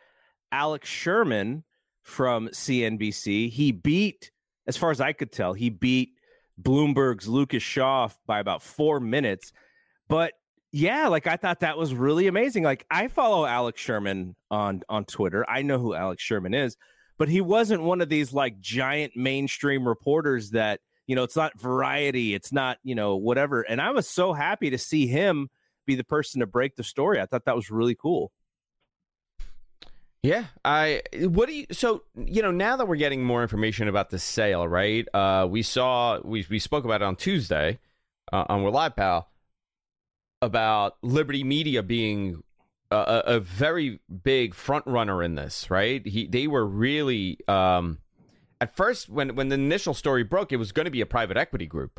Alex Sherman from C N B C, he beat, as far as I could tell, he beat Bloomberg's Lucas Schaaf by about four minutes. But yeah, like I thought that was really amazing. Like I follow Alex Sherman on, on Twitter. I know who Alex Sherman is, but he wasn't one of these like giant mainstream reporters that, you know, it's not Variety, it's not, you know, whatever. And I was so happy to see him be the person to break the story. I thought that was really cool. Yeah, I what do you so you know now that we're getting more information about the sale, right? Uh, we saw we we spoke about it on Tuesday uh, on We're Live, Pal, about Liberty Media being a, a very big front runner in this, right? He they were really um, at first when when the initial story broke, it was going to be a private equity group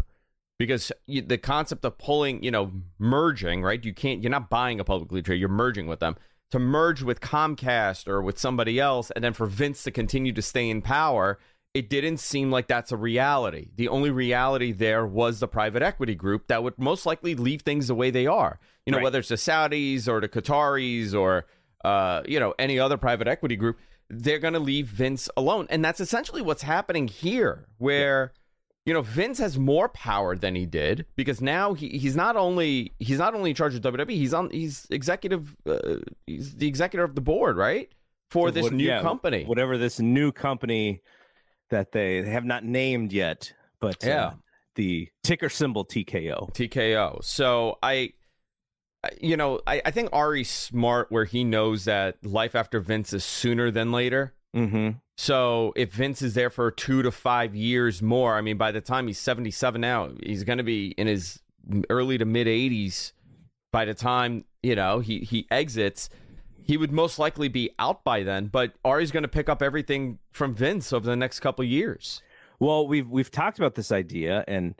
because you, the concept of pulling, you know, merging, right? You can't you're not buying a publicly traded, you're merging with them. To merge with Comcast or with somebody else, and then for Vince to continue to stay in power, it didn't seem like that's a reality. The only reality there was the private equity group that would most likely leave things the way they are. You know, right. Whether it's the Saudis or the Qataris or, uh, you know, any other private equity group, they're going to leave Vince alone. And that's essentially what's happening here, where, yeah. you know, Vince has more power than he did because now he, he's not only he's not only in charge of W W E, he's on he's executive. Uh, he's the executive of the board, right? For so this what, new yeah, company, whatever this new company that they, they have not named yet, but yeah, uh, the ticker symbol T K O. T K O. So I, you know, I, I think Ari's smart where he knows that life after Vince is sooner than later. Mm-hmm. So if Vince is there for two to five years more, I mean, by the time he's seventy-seven now, he's going to be in his early to mid eighties. By the time, you know, he, he exits, he would most likely be out by then. But Ari's going to pick up everything from Vince over the next couple of years. Well, we've we've talked about this idea and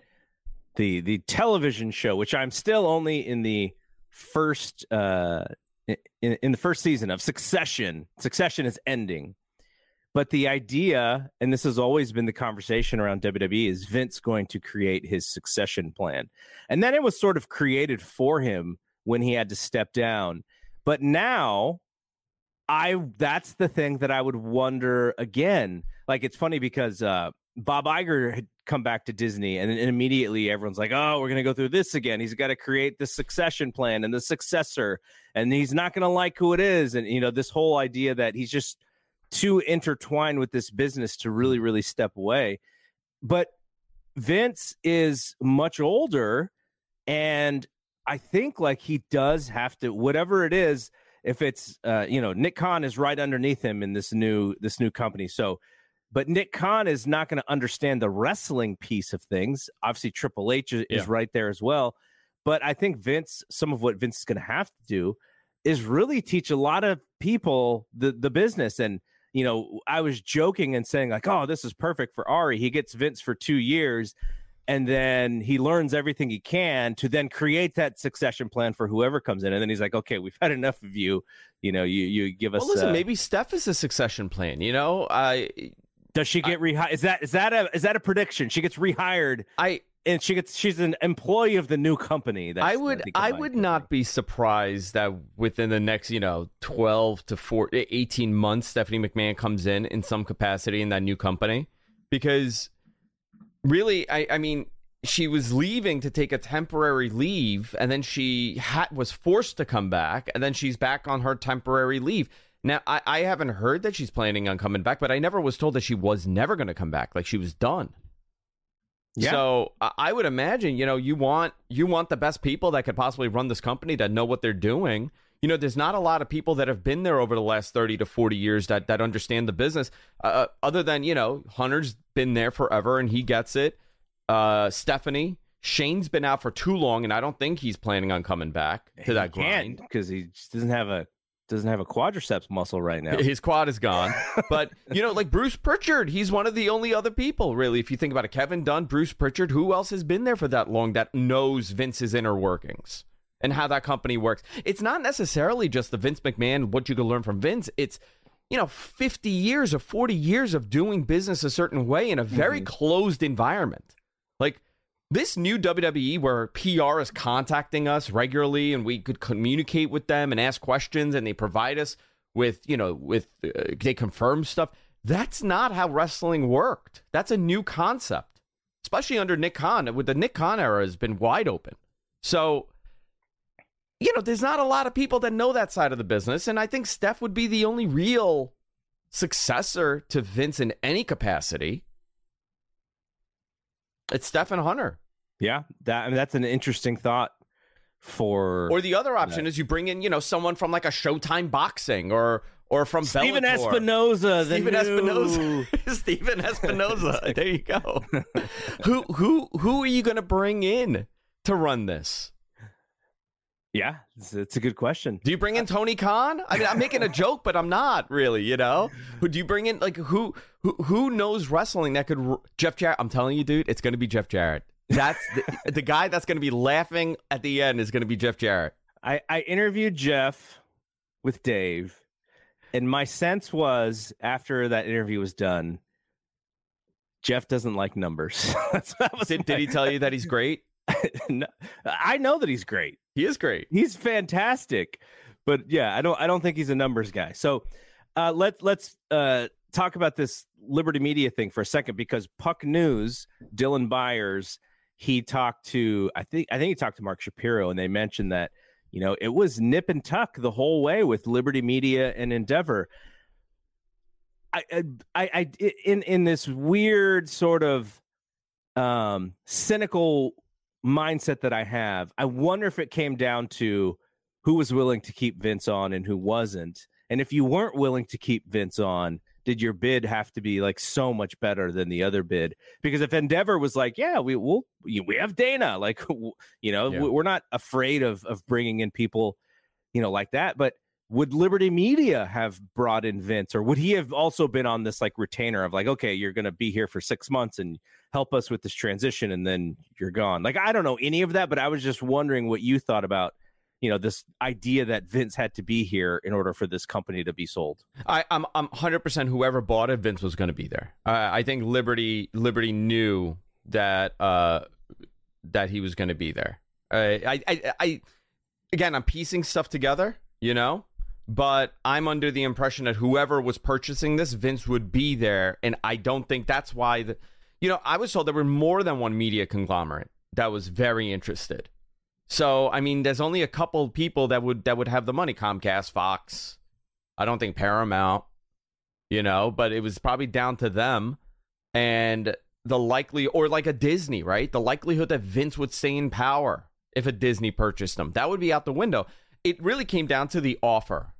the the television show, which I'm still only in the first uh, in, in the first season of Succession. Succession is ending. But the idea, and this has always been the conversation around W W E, is Vince going to create his succession plan? And then it was sort of created for him when he had to step down. But now, I that's the thing that I would wonder again. Like, it's funny because uh, Bob Iger had come back to Disney, and, and immediately everyone's like, oh, we're going to go through this again. He's got to create the succession plan and the successor, and he's not going to like who it is. And, you know, this whole idea that he's just too intertwined with this business to really, really step away. But Vince is much older, and I think like he does have to, whatever it is, if it's, uh, you know, Nick Khan is right underneath him in this new, this new company. So, but Nick Khan is not going to understand the wrestling piece of things. Obviously Triple H is, yeah. is right there as well. But I think Vince, some of what Vince is going to have to do is really teach a lot of people the, the business. And, you know, I was joking and saying like, oh, this is perfect for Ari. He gets Vince for two years and then he learns everything he can to then create that succession plan for whoever comes in. And then he's like, okay, we've had enough of you. You know, you, you give us. Well, listen, uh, maybe Steph is a succession plan, you know, I, does she get rehired? Is that, is that a, is that a prediction? She gets rehired. I, and she gets she's an employee of the new company. That's, I would I, I would not be surprised that within the next, you know, twelve to four, eighteen months, Stephanie McMahon comes in in some capacity in that new company, because really, I, I mean, she was leaving to take a temporary leave, and then she ha- was forced to come back, and then she's back on her temporary leave. Now, I, I haven't heard that she's planning on coming back, but I never was told that she was never going to come back, like she was done. Yeah. So I would imagine, you know, you want you want the best people that could possibly run this company that know what they're doing. You know, there's not a lot of people that have been there over the last thirty to forty years that that understand the business, uh, other than, you know, Hunter's been there forever and he gets it. Uh, Stephanie, Shane's been out for too long, and I don't think he's planning on coming back to that grind because he just doesn't have a. doesn't have a quadriceps muscle right now. His quad is gone. But, you know, like Bruce Pritchard, he's one of the only other people, really. If you think about it, Kevin Dunn, Bruce Pritchard, who else has been there for that long that knows Vince's inner workings and how that company works? It's not necessarily just the Vince McMahon, what you can learn from Vince. It's you know, fifty years or forty years of doing business a certain way in a very mm-hmm. closed environment. Like this new W W E where P R is contacting us regularly and we could communicate with them and ask questions and they provide us with, you know, with uh, they confirm stuff. That's not how wrestling worked. That's a new concept, especially under Nick Khan. With the Nick Khan era has been wide open. So, you know, there's not a lot of people that know that side of the business. And I think Steph would be the only real successor to Vince in any capacity. It's Steph and Hunter. Yeah, that I mean, that's an interesting thought for... Or the other option that. is you bring in, you know, someone from like a Showtime Boxing or or from Steven Bellator. Espinoza, the Steven new... Espinoza. Steven Espinoza. There you go. who who Who are you going to bring in to run this? Yeah, it's, it's a good question. Do you bring in Tony Khan? I mean, I'm making a joke, but I'm not really, you know? Who do you bring in? Like, who who, who knows wrestling that could... Jeff Jarrett, I'm telling you, dude, it's going to be Jeff Jarrett. That's the, the guy that's going to be laughing at the end is going to be Jeff Jarrett. I, I interviewed Jeff with Dave, and my sense was, after that interview was done, Jeff doesn't like numbers. That's what I was did, did he tell you that he's great? No, I know that he's great. He is great. He's fantastic. But yeah, I don't I don't think he's a numbers guy. So uh, let, let's uh, talk about this Liberty Media thing for a second, because Puck News, Dylan Byers, he talked to I think I think he talked to Mark Shapiro, and they mentioned that, you know, it was nip and tuck the whole way with Liberty Media and Endeavor. I I, I in in this weird sort of um, cynical mindset that I have, I wonder if it came down to who was willing to keep Vince on and who wasn't. And if you weren't willing to keep Vince on, did your bid have to be like so much better than the other bid? Because if Endeavor was like, yeah, we will, we have Dana, like, you know, yeah. we're not afraid of of bringing in people, you know, like that. But would Liberty Media have brought in Vince, or would he have also been on this like retainer of like, okay, you're going to be here for six months and help us with this transition, and then you're gone? Like, I don't know any of that, but I was just wondering what you thought about, you know, this idea that Vince had to be here in order for this company to be sold. I, I'm I'm one hundred percent whoever bought it, Vince was going to be there. Uh, I think Liberty Liberty knew that uh, that he was going to be there. Uh, I, I I again, I'm piecing stuff together, you know, but I'm under the impression that whoever was purchasing this, Vince would be there, and I don't think that's why the, you know, I was told there were more than one media conglomerate that was very interested. So, I mean, there's only a couple people that would that would have the money. Comcast, Fox, I don't think Paramount, you know, but it was probably down to them. And the likely, or like a Disney, right? The likelihood that Vince would stay in power if a Disney purchased them, that would be out the window. It really came down to the offer.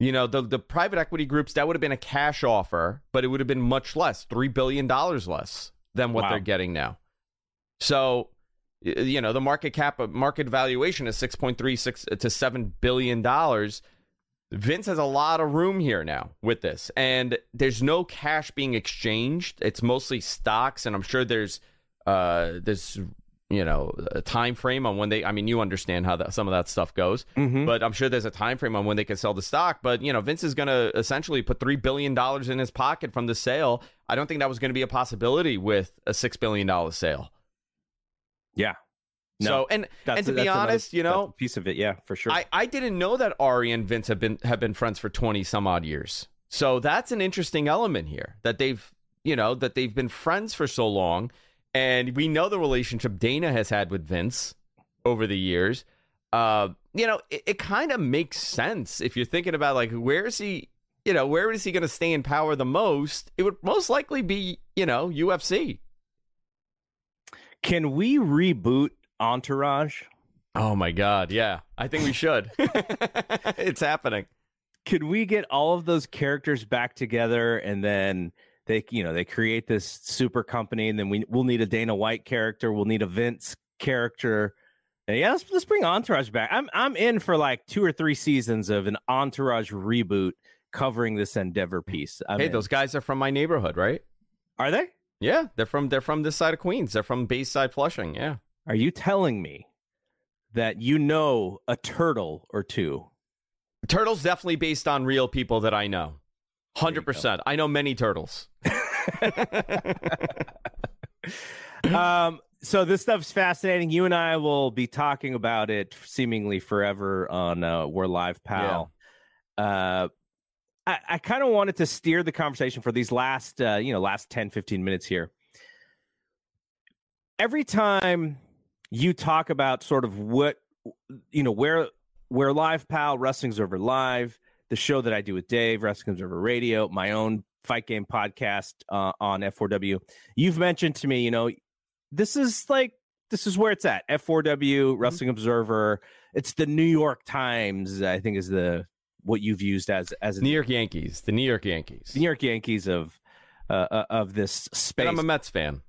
You know, the, the private equity groups, that would have been a cash offer, but it would have been much less, three billion dollars less than what wow. they're getting now. So... you know, the market cap, market valuation is six point three six to seven billion dollars. Vince has a lot of room here now with this, and there's no cash being exchanged. It's mostly stocks, and I'm sure there's uh, this, you know, a time frame on when they. I mean, you understand how that, some of that stuff goes, mm-hmm. but I'm sure there's a time frame on when they can sell the stock. But you know, Vince is going to essentially put three billion dollars in his pocket from the sale. I don't think that was going to be a possibility with a six billion dollar sale. Yeah. No, so and that's, and to be honest, nice, you know, piece of it, yeah, for sure. I, I didn't know that Ari and Vince have been have been friends for twenty some odd years. So that's an interesting element here that they've, you know, that they've been friends for so long, and we know the relationship Dana has had with Vince over the years. Uh, you know, it, it kind of makes sense if you're thinking about like where is he, you know, where is he going to stay in power the most? It would most likely be, you know, U F C. Can we reboot Entourage? Oh, my God. Yeah, I think we should. It's happening. Could we get all of those characters back together, and then they, you know, they create this super company, and then we, we'll need a Dana White character. We'll need a Vince character. And yeah, let's, let's bring Entourage back. I'm I'm in for like two or three seasons of an Entourage reboot covering this Endeavor piece. I'm hey, in. Those guys are from my neighborhood, right? Are they? Yeah, they're from they're from this side of Queens. They're from Bayside, Flushing. Yeah. Are you telling me that you know a turtle or two? Turtle's definitely based on real people that I know. one hundred percent. I know many turtles. um, so this stuff's fascinating. You and I will be talking about it seemingly forever on uh, We're Live, Pal. Yeah. Uh, I, I kind of wanted to steer the conversation for these last, uh, you know, last ten, fifteen minutes here. Every time you talk about sort of what, you know, where we're live, Pal, Wrestling Observer Live, the show that I do with Dave, Wrestling Observer Radio, my own Fight Game podcast uh, on F four W. You've mentioned to me, you know, this is like, this is where it's at. F four W, Wrestling mm-hmm. Observer. It's the New York Times, I think, is the what you've used as as a New York Yankees, the New York Yankees, the New York Yankees of uh, of this space. And I'm a Mets fan.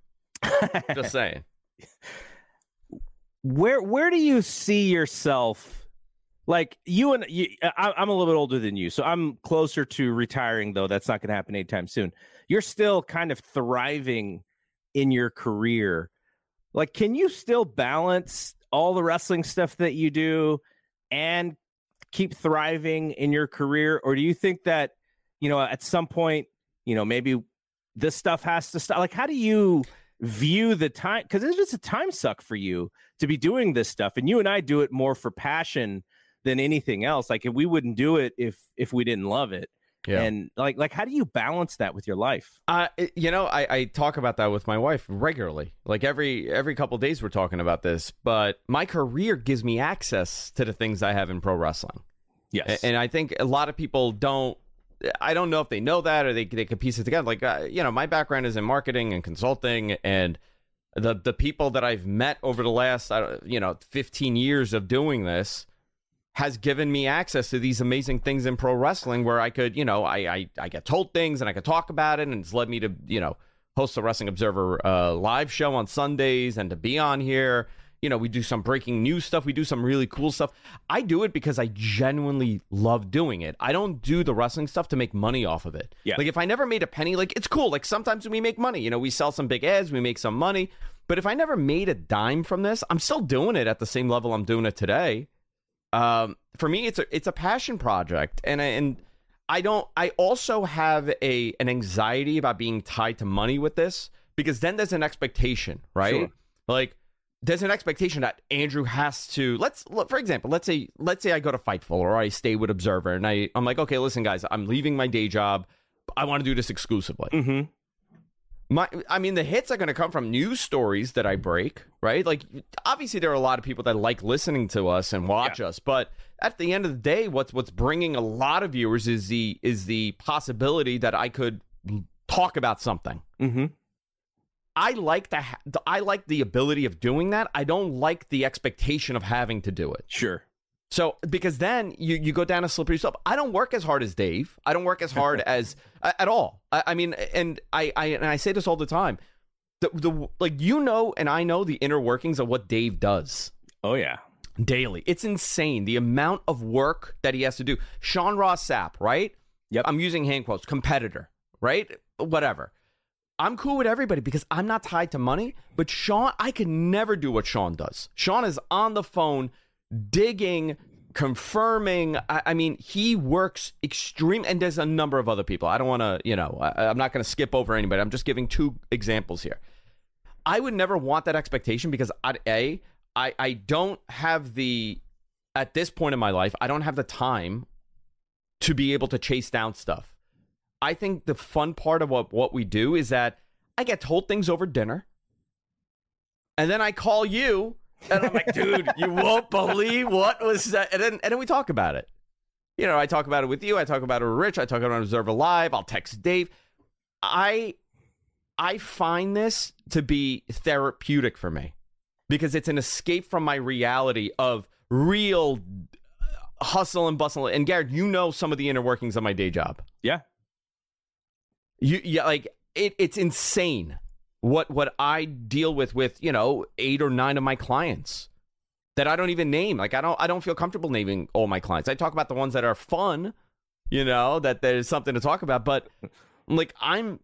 Just saying. Where where do you see yourself? Like you and you, I, I'm a little bit older than you, so I'm closer to retiring. Though that's not going to happen anytime soon. You're still kind of thriving in your career. Like, can you still balance all the wrestling stuff that you do and keep thriving in your career? Or do you think that, you know, at some point, you know, maybe this stuff has to stop? Like, how do you view the time? Because it's just a time suck for you to be doing this stuff. And you and I do it more for passion than anything else. Like, if we wouldn't do it if if we didn't love it. Yeah. And like, like, how do you balance that with your life? Uh, you know, I, I talk about that with my wife regularly, like every every couple of days we're talking about this, but my career gives me access to the things I have in pro wrestling. Yes. And I think a lot of people don't, I don't know if they know that or they, they could piece it together. Like, uh, you know, my background is in marketing and consulting, and the, the people that I've met over the last, I don't, you know, fifteen years of doing this has given me access to these amazing things in pro wrestling where I could, you know, I, I, I get told things and I could talk about it, and it's led me to, you know, host the Wrestling Observer uh, live show on Sundays and to be on here. You know, we do some breaking news stuff. We do some really cool stuff. I do it because I genuinely love doing it. I don't do the wrestling stuff to make money off of it. Yeah. Like, if I never made a penny, like, it's cool. Like, sometimes we make money. You know, we sell some big ads, we make some money. But if I never made a dime from this, I'm still doing it at the same level I'm doing it today. Um, for me, it's a it's a passion project, and I, and I don't. I also have a an anxiety about being tied to money with this, because then there's an expectation, right? Sure. Like, there's an expectation that Andrew has to. Let's look, for example. Let's say let's say I go to Fightful or I stay with Observer, and I I'm like, okay, listen, guys, I'm leaving my day job. I want to do this exclusively. Mm-hmm. My, I mean, the hits are going to come from news stories that I break, right? Like, obviously, there are a lot of people that like listening to us and watch yeah. us, but at the end of the day, what's what's bringing a lot of viewers is the is the possibility that I could talk about something. Mm-hmm. I like the I like the ability of doing that. I don't like the expectation of having to do it. Sure. So, because then you, you go down a slippery slope. I don't work as hard as Dave. I don't work as hard as at all. I, I mean, and I, I and I say this all the time. The, the like, you know, and I know the inner workings of what Dave does. Oh, yeah. Daily. It's insane. The amount of work that he has to do. Sean Ross Sapp, right? Yep. I'm using hand quotes. Competitor, right? Whatever. I'm cool with everybody because I'm not tied to money. But Sean, I could never do what Sean does. Sean is on the phone digging, confirming. I, I mean, he works extreme, and there's a number of other people. I don't want to, you know, I, I'm not going to skip over anybody. I'm just giving two examples here. I would never want that expectation because I'd, A, I, I don't have the, at this point in my life, I don't have the time to be able to chase down stuff. I think the fun part of what, what we do is that I get told things over dinner, and then I call you, and I'm like, dude, you won't believe what was that. And then, and then we talk about it. You know, I talk about it with you. I talk about it with Rich. I talk about it on Observer Live. I'll text Dave. I, I find this to be therapeutic for me because it's an escape from my reality of real hustle and bustle. And Garrett, you know some of the inner workings of my day job. Yeah. You yeah, like it, it's insane. What what I deal with with, you know, eight or nine of my clients that I don't even name. Like, I don't I don't feel comfortable naming all my clients. I talk about the ones that are fun, you know, that there's something to talk about. But like, I'm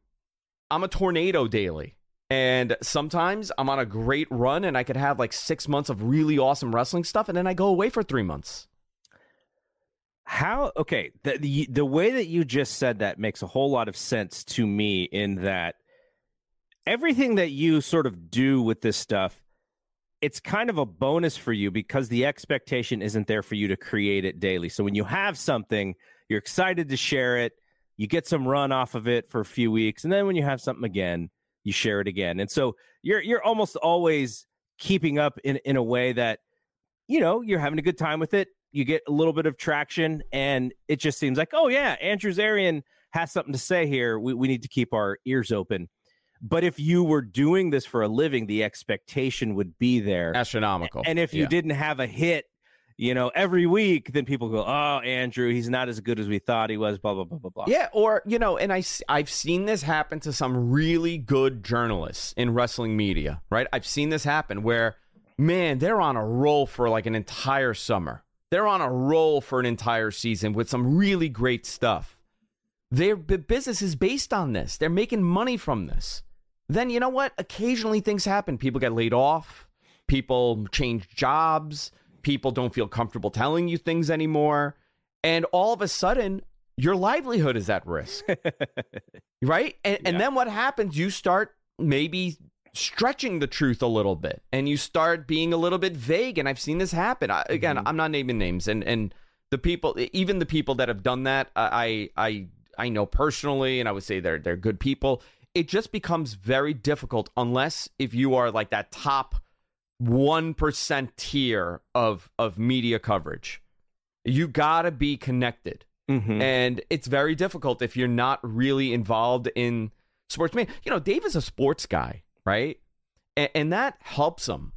I'm a tornado daily. And sometimes I'm on a great run and I could have like six months of really awesome wrestling stuff. And then I go away for three months. How, okay, the, the the way that you just said that makes a whole lot of sense to me, in that everything that you sort of do with this stuff, it's kind of a bonus for you because the expectation isn't there for you to create it daily. So when you have something, you're excited to share it, you get some run off of it for a few weeks, and then when you have something again, you share it again. And so you're you're almost always keeping up in, in a way that, you know, you're having a good time with it. You get a little bit of traction, and it just seems like, oh, yeah, Andrew Zarian has something to say here. We we need to keep our ears open. But if you were doing this for a living, the expectation would be there. Astronomical. And if you yeah. didn't have a hit, you know, every week, then people go, oh, Andrew, he's not as good as we thought he was, blah, blah, blah, blah, blah. Yeah, or, you know, and I, I've seen this happen to some really good journalists in wrestling media, right? I've seen this happen where, man, they're on a roll for like an entire summer. They're on a roll for an entire season with some really great stuff. Their business is based on this. They're making money from this. Then, you know what? Occasionally things happen. People get laid off. People change jobs. People don't feel comfortable telling you things anymore. And all of a sudden, your livelihood is at risk. Right? And, yeah. and then what happens? You start maybe stretching the truth a little bit, and you start being a little bit vague. And I've seen this happen. I, again, mm-hmm. I'm not naming names. And, and the people, even the people that have done that, I I I know personally, and I would say they're they're good people. It just becomes very difficult unless if you are like that top one percent tier of of media coverage. You gotta be connected. Mm-hmm. And it's very difficult if you're not really involved in sports. Man, you know, Dave is a sports guy, right? And, and that helps him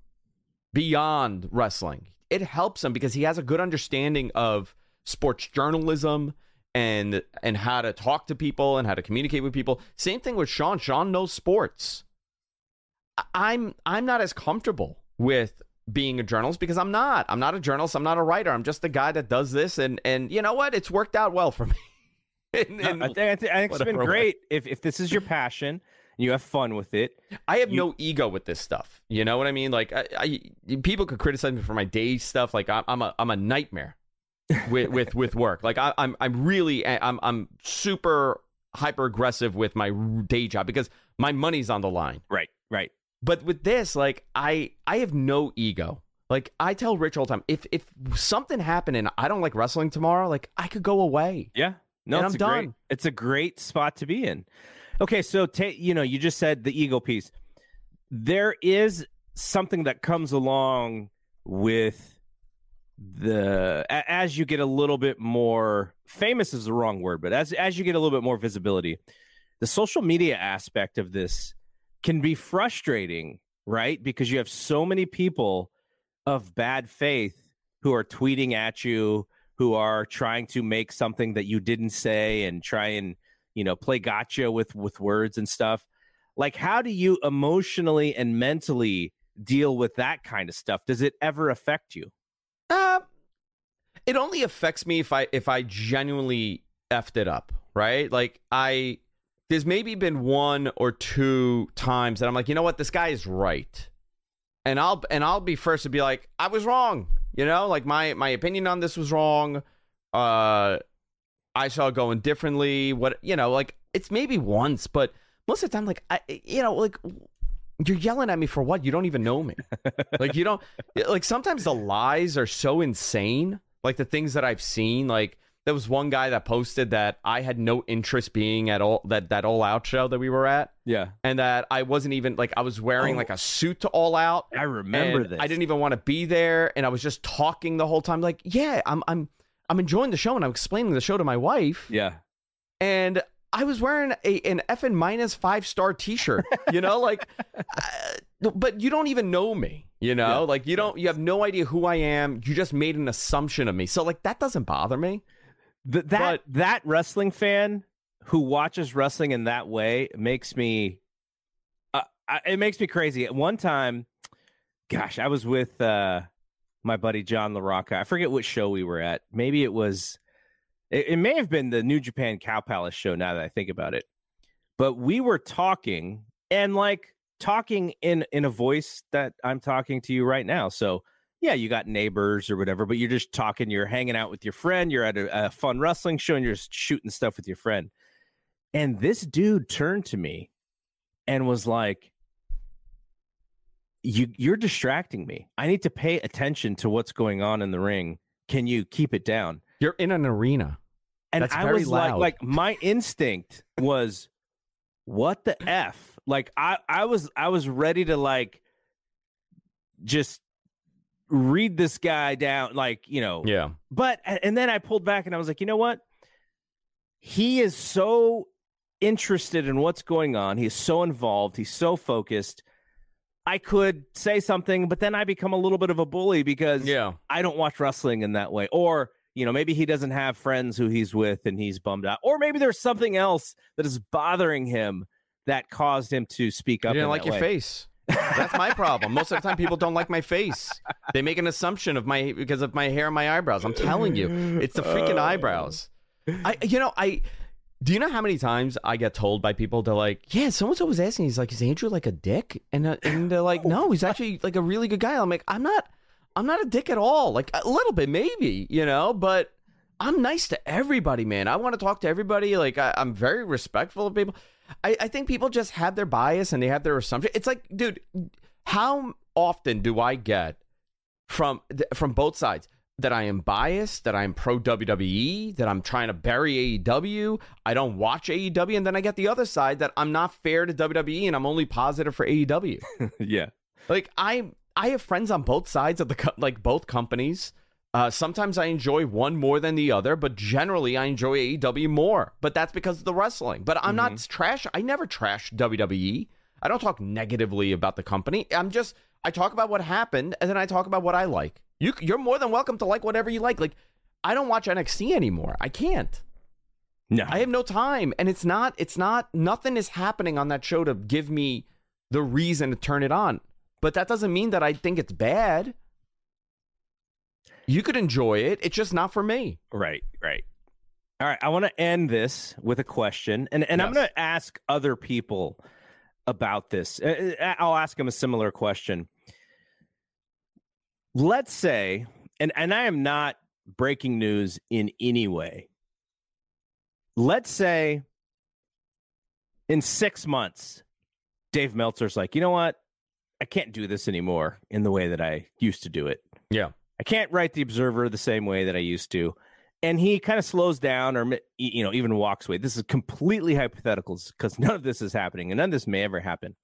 beyond wrestling. It helps him because he has a good understanding of sports journalism and and how to talk to people and how to communicate with people. Same thing with Sean. Sean knows sports. I'm I'm not as comfortable with being a journalist because I'm not. I'm not a journalist. I'm not a writer. I'm just the guy that does this. And, and you know what? It's worked out well for me. and, and I think, I think, I think it's been great. If if this is your passion and you have fun with it. I have you, no ego with this stuff. You know what I mean? Like, I, I people could criticize me for my day stuff. Like, I'm, I'm, a, I'm a nightmare with, with, with work. Like, I, I'm I'm really, I'm I'm super hyper aggressive with my day job because my money's on the line. Right, right. But with this, like, I I have no ego. Like, I tell Rich all the time, if if something happened and I don't like wrestling tomorrow, like, I could go away. Yeah. No, and I'm done. Great, it's a great spot to be in. Okay, so, ta- you know, you just said the ego piece. There is something that comes along with the... As you get a little bit more... Famous is the wrong word, but as as you get a little bit more visibility, the social media aspect of this can be frustrating, right? Because you have so many people of bad faith who are tweeting at you, who are trying to make something that you didn't say and try and, you know, play gotcha with, with words and stuff. Like, how do you emotionally and mentally deal with that kind of stuff? Does it ever affect you? Uh, it only affects me if I, if I genuinely effed it up, right? Like, I... There's maybe been one or two times that I'm like, you know what, this guy is right, and I'll and I'll be first to be like, I was wrong, you know, like my my opinion on this was wrong. Uh, I saw it going differently. What you know, like it's maybe once, but most of the time, like I, you know, like you're yelling at me for what? You don't even know me. Like you don't like sometimes the lies are so insane. Like the things that I've seen, like. There was one guy that posted that I had no interest being at all that, that All Out show that we were at. Yeah. And that I wasn't even like I was wearing oh, like a suit to All Out. I remember this. I didn't even want to be there. And I was just talking the whole time. Like, yeah, I'm I'm I'm enjoying the show and I'm explaining the show to my wife. Yeah. And I was wearing a an effing minus five star T-shirt, you know, like uh, but you don't even know me, you know, yeah. like you don't you have no idea who I am. You just made an assumption of me. So like that doesn't bother me. Th- that but, that wrestling fan who watches wrestling in that way makes me, uh, I, it makes me crazy. At one time, gosh, I was with uh, my buddy John LaRocca. I forget what show we were at. Maybe it was, it, it may have been the New Japan Cow Palace show. Now that I think about it, but we were talking and like talking in in a voice that I'm talking to you right now. So yeah, you got neighbors or whatever, but you're just talking, you're hanging out with your friend, you're at a, a fun wrestling show, and you're just shooting stuff with your friend. And this dude turned to me and was like, you, you're distracting me. I need to pay attention to what's going on in the ring. Can you keep it down? You're in an arena. And That's I very was loud. like, like my instinct was, what the F? Like I, I was, I was ready to like, just read this guy down. Like, you know, yeah. But, and then I pulled back and I was like, you know what? He is so interested in what's going on. He's so involved. He's so focused. I could say something, but then I become a little bit of a bully because yeah. I don't watch wrestling in that way. Or, you know, maybe he doesn't have friends who he's with and he's bummed out. Or maybe there's something else that is bothering him that caused him to speak up. You didn't like your face. That's my problem. Most of the time, people don't like my face. They make an assumption of my because of my hair and my eyebrows. I'm telling you, it's the freaking eyebrows. I, you know, I. Do you know how many times I get told by people, they're like, yeah, someone's always asking, he's like, is Andrew like a dick? And uh, and they're like, no, he's actually like a really good guy. I'm like, I'm not, I'm not a dick at all. Like a little bit, maybe, you know, but I'm nice to everybody, man. I want to talk to everybody. Like I, I'm very respectful of people. I, I think people just have their bias and they have their assumption. It's like, dude, how often do I get from from both sides? That I am biased, that I'm pro W W E, that I'm trying to bury A E W, I don't watch A E W, and then I get the other side that I'm not fair to W W E and I'm only positive for A E W. Yeah, like I I have friends on both sides of the co- like both companies. Uh, sometimes I enjoy one more than the other, but generally I enjoy A E W more. But that's because of the wrestling. But I'm mm-hmm. not trash. I never trash W W E. I don't talk negatively about the company. I'm just I talk about what happened and then I talk about what I like. You, you're more than welcome to like whatever you like. Like, I don't watch N X T anymore. I can't. No, I have no time. And it's not, it's not, nothing is happening on that show to give me the reason to turn it on. But that doesn't mean that I think it's bad. You could enjoy it. It's just not for me. Right, right. All right. I want to end this with a question. And, and yes. I'm going to ask other people about this. I'll ask them a similar question. Let's say, and, and I am not breaking news in any way. Let's say in six months, Dave Meltzer's like, you know what? I can't do this anymore in the way that I used to do it. Yeah. I can't write the Observer the same way that I used to. And he kind of slows down or, you know, even walks away. This is completely hypothetical because none of this is happening and none of this may ever happen.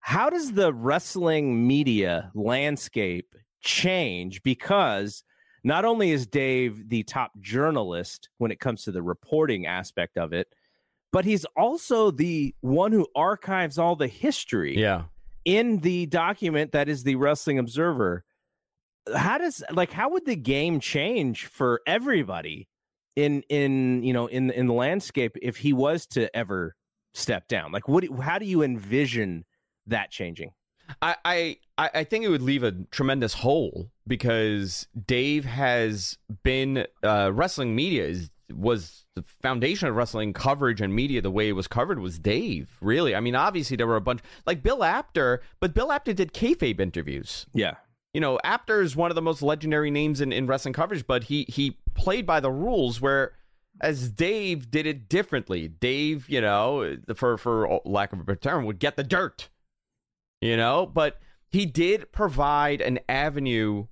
How does the wrestling media landscape change? Because not only is Dave the top journalist when it comes to the reporting aspect of it, but he's also the one who archives all the history yeah. in the document that is the Wrestling Observer. How does like how would the game change for everybody in in you know in in the landscape if he was to ever step down? Like what how do you envision that changing? I, I I think it would leave a tremendous hole because Dave has been uh, wrestling media is, was the foundation of wrestling coverage and media. The way it was covered was Dave, really. I mean, obviously there were a bunch like Bill Apter, but Bill Apter did kayfabe interviews. Yeah, you know, Apter is one of the most legendary names in, in wrestling coverage, but he he played by the rules where. As Dave did it differently. Dave, you know, for for lack of a better term, would get the dirt. You know, but he did provide an avenue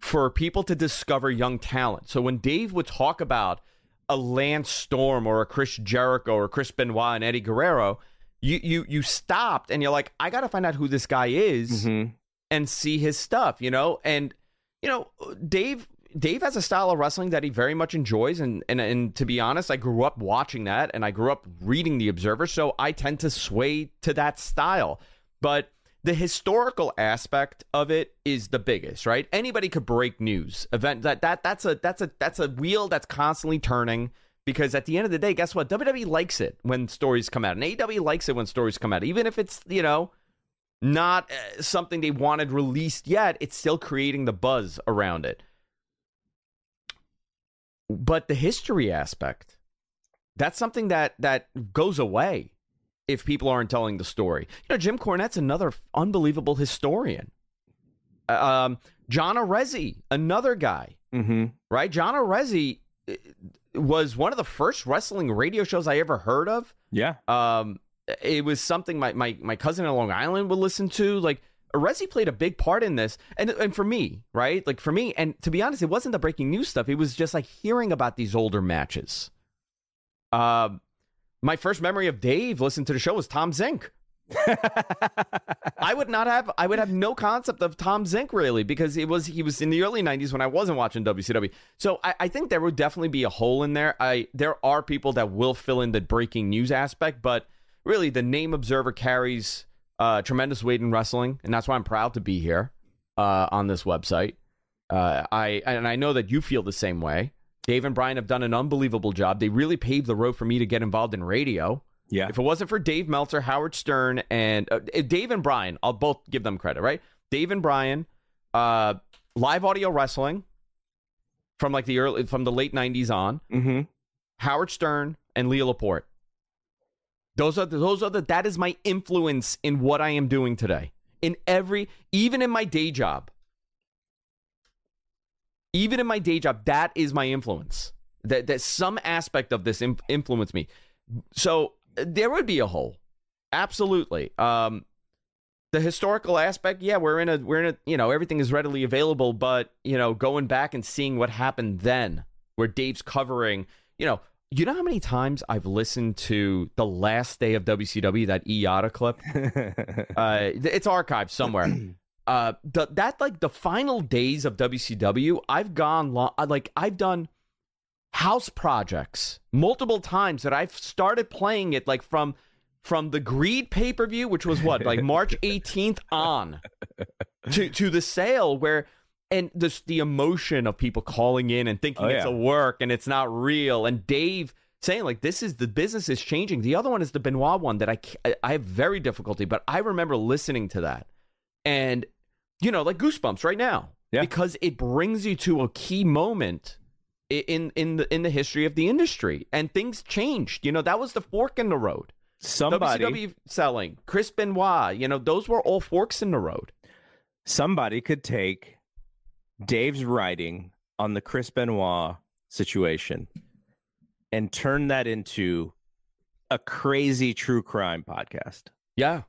for people to discover young talent. So when Dave would talk about a Lance Storm or a Chris Jericho or Chris Benoit and Eddie Guerrero, you you you stopped and you're like, I got to find out who this guy is mm-hmm. and see his stuff, you know? And, you know, Dave... Dave has a style of wrestling that he very much enjoys, and, and and to be honest, I grew up watching that, and I grew up reading The Observer, so I tend to sway to that style. But the historical aspect of it is the biggest, right? Anybody could break news. Event that that that's a that's a that's a wheel that's constantly turning because at the end of the day, guess what? W W E likes it when stories come out, and A E W likes it when stories come out, even if it's you know not something they wanted released yet. It's still creating the buzz around it. But the history aspect, that's something that that goes away if people aren't telling the story. You know, Jim Cornette's another unbelievable historian. Um, John Arezzi, another guy, mm-hmm. right? John Arezzi was one of the first wrestling radio shows I ever heard of. Yeah. Um, it was something my, my, my cousin in Long Island would listen to. Like, Arezzi played a big part in this. And, and for me, right? Like, for me, and to be honest, it wasn't the breaking news stuff. It was just like hearing about these older matches. Uh, my first memory of Dave listening to the show was Tom Zink. I would not have I would have no concept of Tom Zink, really, because it was he was in the early nineties when I wasn't watching W C W. So I, I think there would definitely be a hole in there. I there are people that will fill in the breaking news aspect, but really the name Observer carries uh, tremendous weight in wrestling, and that's why I'm proud to be here uh, on this website. Uh, I and I know that you feel the same way. Dave and Brian have done an unbelievable job. They really paved the road for me to get involved in radio. Yeah. If it wasn't for Dave Meltzer, Howard Stern, and uh, Dave and Brian, I'll both give them credit, right? Dave and Brian, uh, live audio wrestling from like the early, from the late nineties on. Mm-hmm. Howard Stern and Lea Laporte. Those are the, those are the that is my influence in what I am doing today. In every, even in my day job, even in my day job, that is my influence. That that some aspect of this in, influenced me. So there would be a hole, absolutely. Um, the historical aspect, yeah, we're in a, we're in a, you know, everything is readily available, but you know, going back and seeing what happened then, where Dave's covering, you know, you know how many times I've listened to the last day of W C W, that E-Yada clip, uh, it's archived somewhere. Uh, the, that like the final days of W C W, I've gone long, like I've done. House projects multiple times that I've started playing it like from from the Greed pay-per-view, which was what, like March eighteenth on to to the sale where and this the emotion of people calling in and thinking oh, yeah. it's a work and it's not real, and Dave saying like this is the business is changing. The other one is the Benoit one that I I have very difficulty, but I remember listening to that and you know like goosebumps right now yeah. because it brings you to a key moment in in the in the history of the industry, and things changed. You know, that was the fork in the road. Somebody W C W selling, Chris Benoit, you know, those were all forks in the road. Somebody could take Dave's writing on the Chris Benoit situation and turn that into a crazy true crime podcast. Yeah.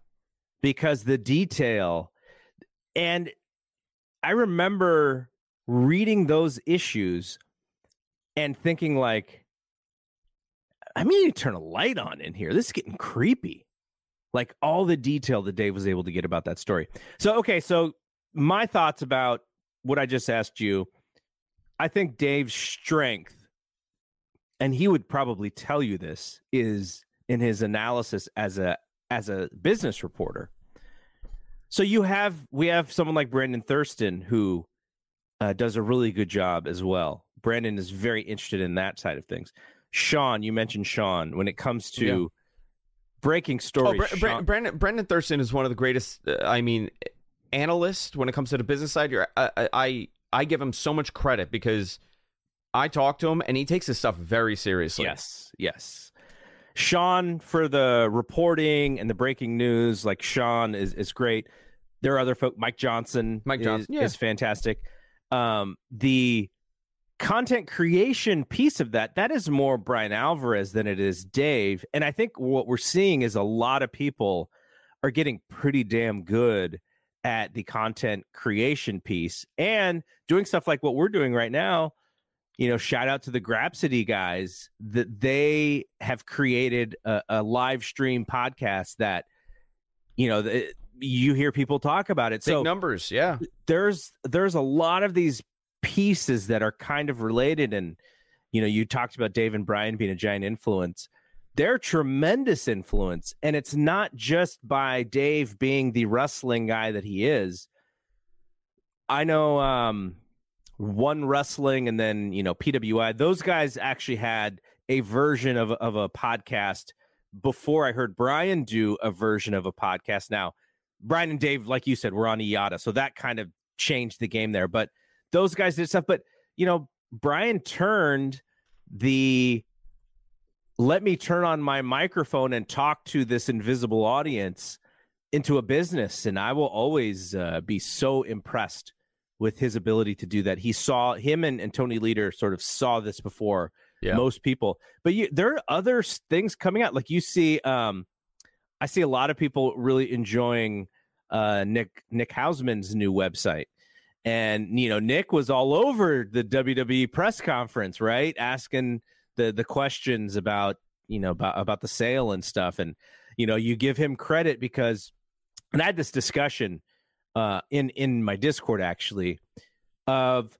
Because the detail, and I remember reading those issues and thinking like, I mean, you turn a light on in here. This is getting creepy. Like all the detail that Dave was able to get about that story. So, okay. So my thoughts about what I just asked you, I think Dave's strength, and he would probably tell you this, is in his analysis as a, as a business reporter. So you have, we have someone like Brandon Thurston who uh, does a really good job as well. Brandon is very interested in that side of things. Sean, you mentioned Sean when it comes to yeah. breaking stories. Oh, Br- Br- Brandon, Brandon Thurston is one of the greatest, uh, I mean, analysts when it comes to the business side. You're, I, I, I give him so much credit because I talk to him and he takes his stuff very seriously. Yes, yes. Sean for the reporting and the breaking news, like Sean is, is great. There are other folk. Mike Johnson, Mike Johnson is, yeah. is fantastic. Um, the content creation piece of that, that is more Brian Alvarez than it is Dave. And I think what we're seeing is a lot of people are getting pretty damn good at the content creation piece and doing stuff like what we're doing right now. You know, shout out to the Grapsity guys that they have created a, a live stream podcast that, you know, the, you hear people talk about it. Big so numbers. Yeah. There's, there's a lot of these pieces that are kind of related, and you know you talked about Dave and Brian being a giant influence. They're tremendous influence, and it's not just by Dave being the wrestling guy that he is. I know um One Wrestling and then you know P W I, those guys actually had a version of, of a podcast before I heard Brian do a version of a podcast. Now Brian and Dave, like you said, were on E-Yada, so that kind of changed the game there, but those guys did stuff. But, you know, Brian turned the let me turn on my microphone and talk to this invisible audience into a business. And I will always uh, be so impressed with his ability to do that. He saw him and, and Tony Leader sort of saw this before yeah. most people, but you, there are other things coming out. Like you see, um, I see a lot of people really enjoying uh, Nick, Nick Hausman's new website. And, you know, Nick was all over the W W E press conference, right? Asking the, the questions about, you know, about, about the sale and stuff. And, you know, you give him credit because, and I had this discussion uh, in, in my Discord actually of,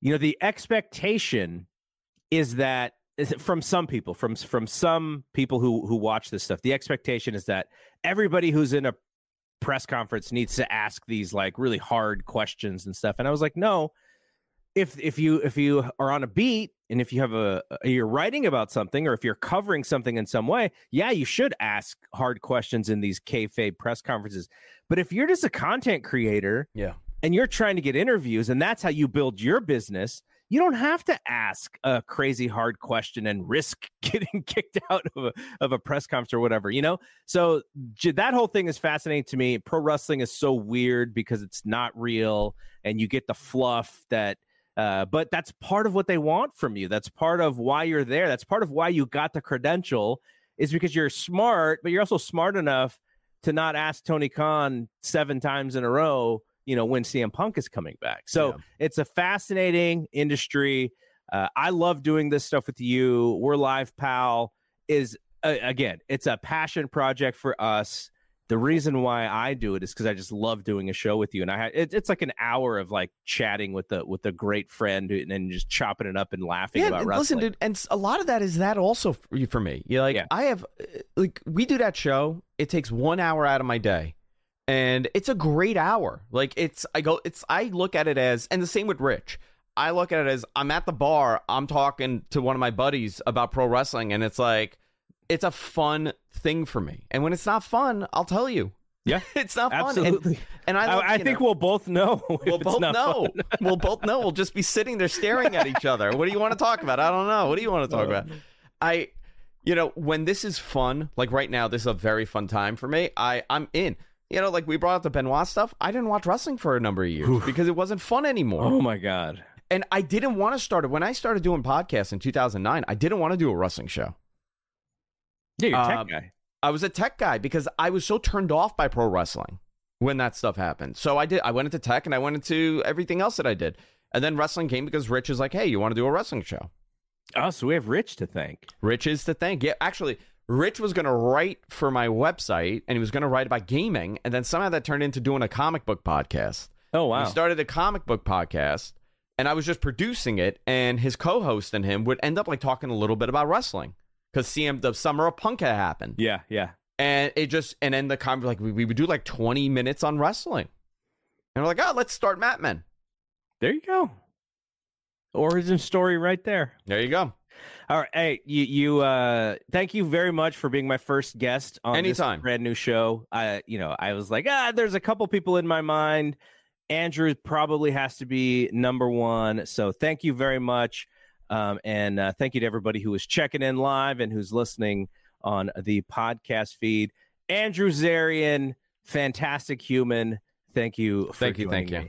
you know, the expectation is that is from some people, from, from some people who, who watch this stuff, the expectation is that everybody who's in a press conference needs to ask these like really hard questions and stuff. And I was like, no, if if you if you are on a beat and if you have a you're writing about something or if you're covering something in some way, yeah, you should ask hard questions in these kayfabe press conferences. But if you're just a content creator, yeah, and you're trying to get interviews and that's how you build your business, you don't have to ask a crazy hard question and risk getting kicked out of a, of a press conference or whatever, you know? So that whole thing is fascinating to me. Pro wrestling is so weird because it's not real and you get the fluff that, uh, but that's part of what they want from you. That's part of why you're there. That's part of why you got the credential is because you're smart, but you're also smart enough to not ask Tony Khan seven times in a row, you know, when C M Punk is coming back. So yeah. It's a fascinating industry. Uh, I love doing this stuff with you. We're Live, Pal, is, uh, again, it's a passion project for us. The reason why I do it is because I just love doing a show with you. And I had, it, it's like an hour of like chatting with the with a great friend and then just chopping it up and laughing yeah, about wrestling. Listen, dude, and a lot of that is that also for, you, for me. You know, like, yeah. I have, like, we do that show. It takes one hour out of my day. And it's a great hour. Like it's, I go, it's, I look at it as, and the same with Rich. I look at it as I'm at the bar, I'm talking to one of my buddies about pro wrestling. And it's like, it's a fun thing for me. And when it's not fun, I'll tell you. Yeah, it's not fun. Absolutely. And, and I, love, I, I think know, we'll both know. We'll both know. we'll both know. We'll just be sitting there staring at each other. What do you want to talk about? I don't know. What do you want to talk about? I, you know, when this is fun, like right now, this is a very fun time for me. I, I'm in. You know, like we brought up the Benoit stuff. I didn't watch wrestling for a number of years Oof. because it wasn't fun anymore. Oh, my God. And I didn't want to start it. When I started doing podcasts in two thousand nine, I didn't want to do a wrestling show. Yeah, you're a tech um, guy. I was a tech guy because I was so turned off by pro wrestling when that stuff happened. So I did. I went into tech and I went into everything else that I did. And then wrestling came because Rich is like, hey, you want to do a wrestling show? Oh, so we have Rich to thank. Rich is to thank. Yeah, actually... Rich was going to write for my website, and he was going to write about gaming, and then somehow that turned into doing a comic book podcast. Oh, wow. We started a comic book podcast, and I was just producing it, and his co-host and him would end up like talking a little bit about wrestling, because C M, the Summer of Punk had happened. Yeah, yeah. And it just, and then the conversation, like, we, we would do like twenty minutes on wrestling. And we're like, oh, let's start Mat Men. There you go. Origin story right there. There you go. All right, hey, you, you uh, thank you very much for being my first guest on Anytime. This brand new show. I, you know, I was like, ah, there's a couple people in my mind. Andrew probably has to be number one. So thank you very much, um, and uh, thank you to everybody who is checking in live and who's listening on the podcast feed. Andrew Zarian, fantastic human. Thank you. For thank you. Thank you. Me.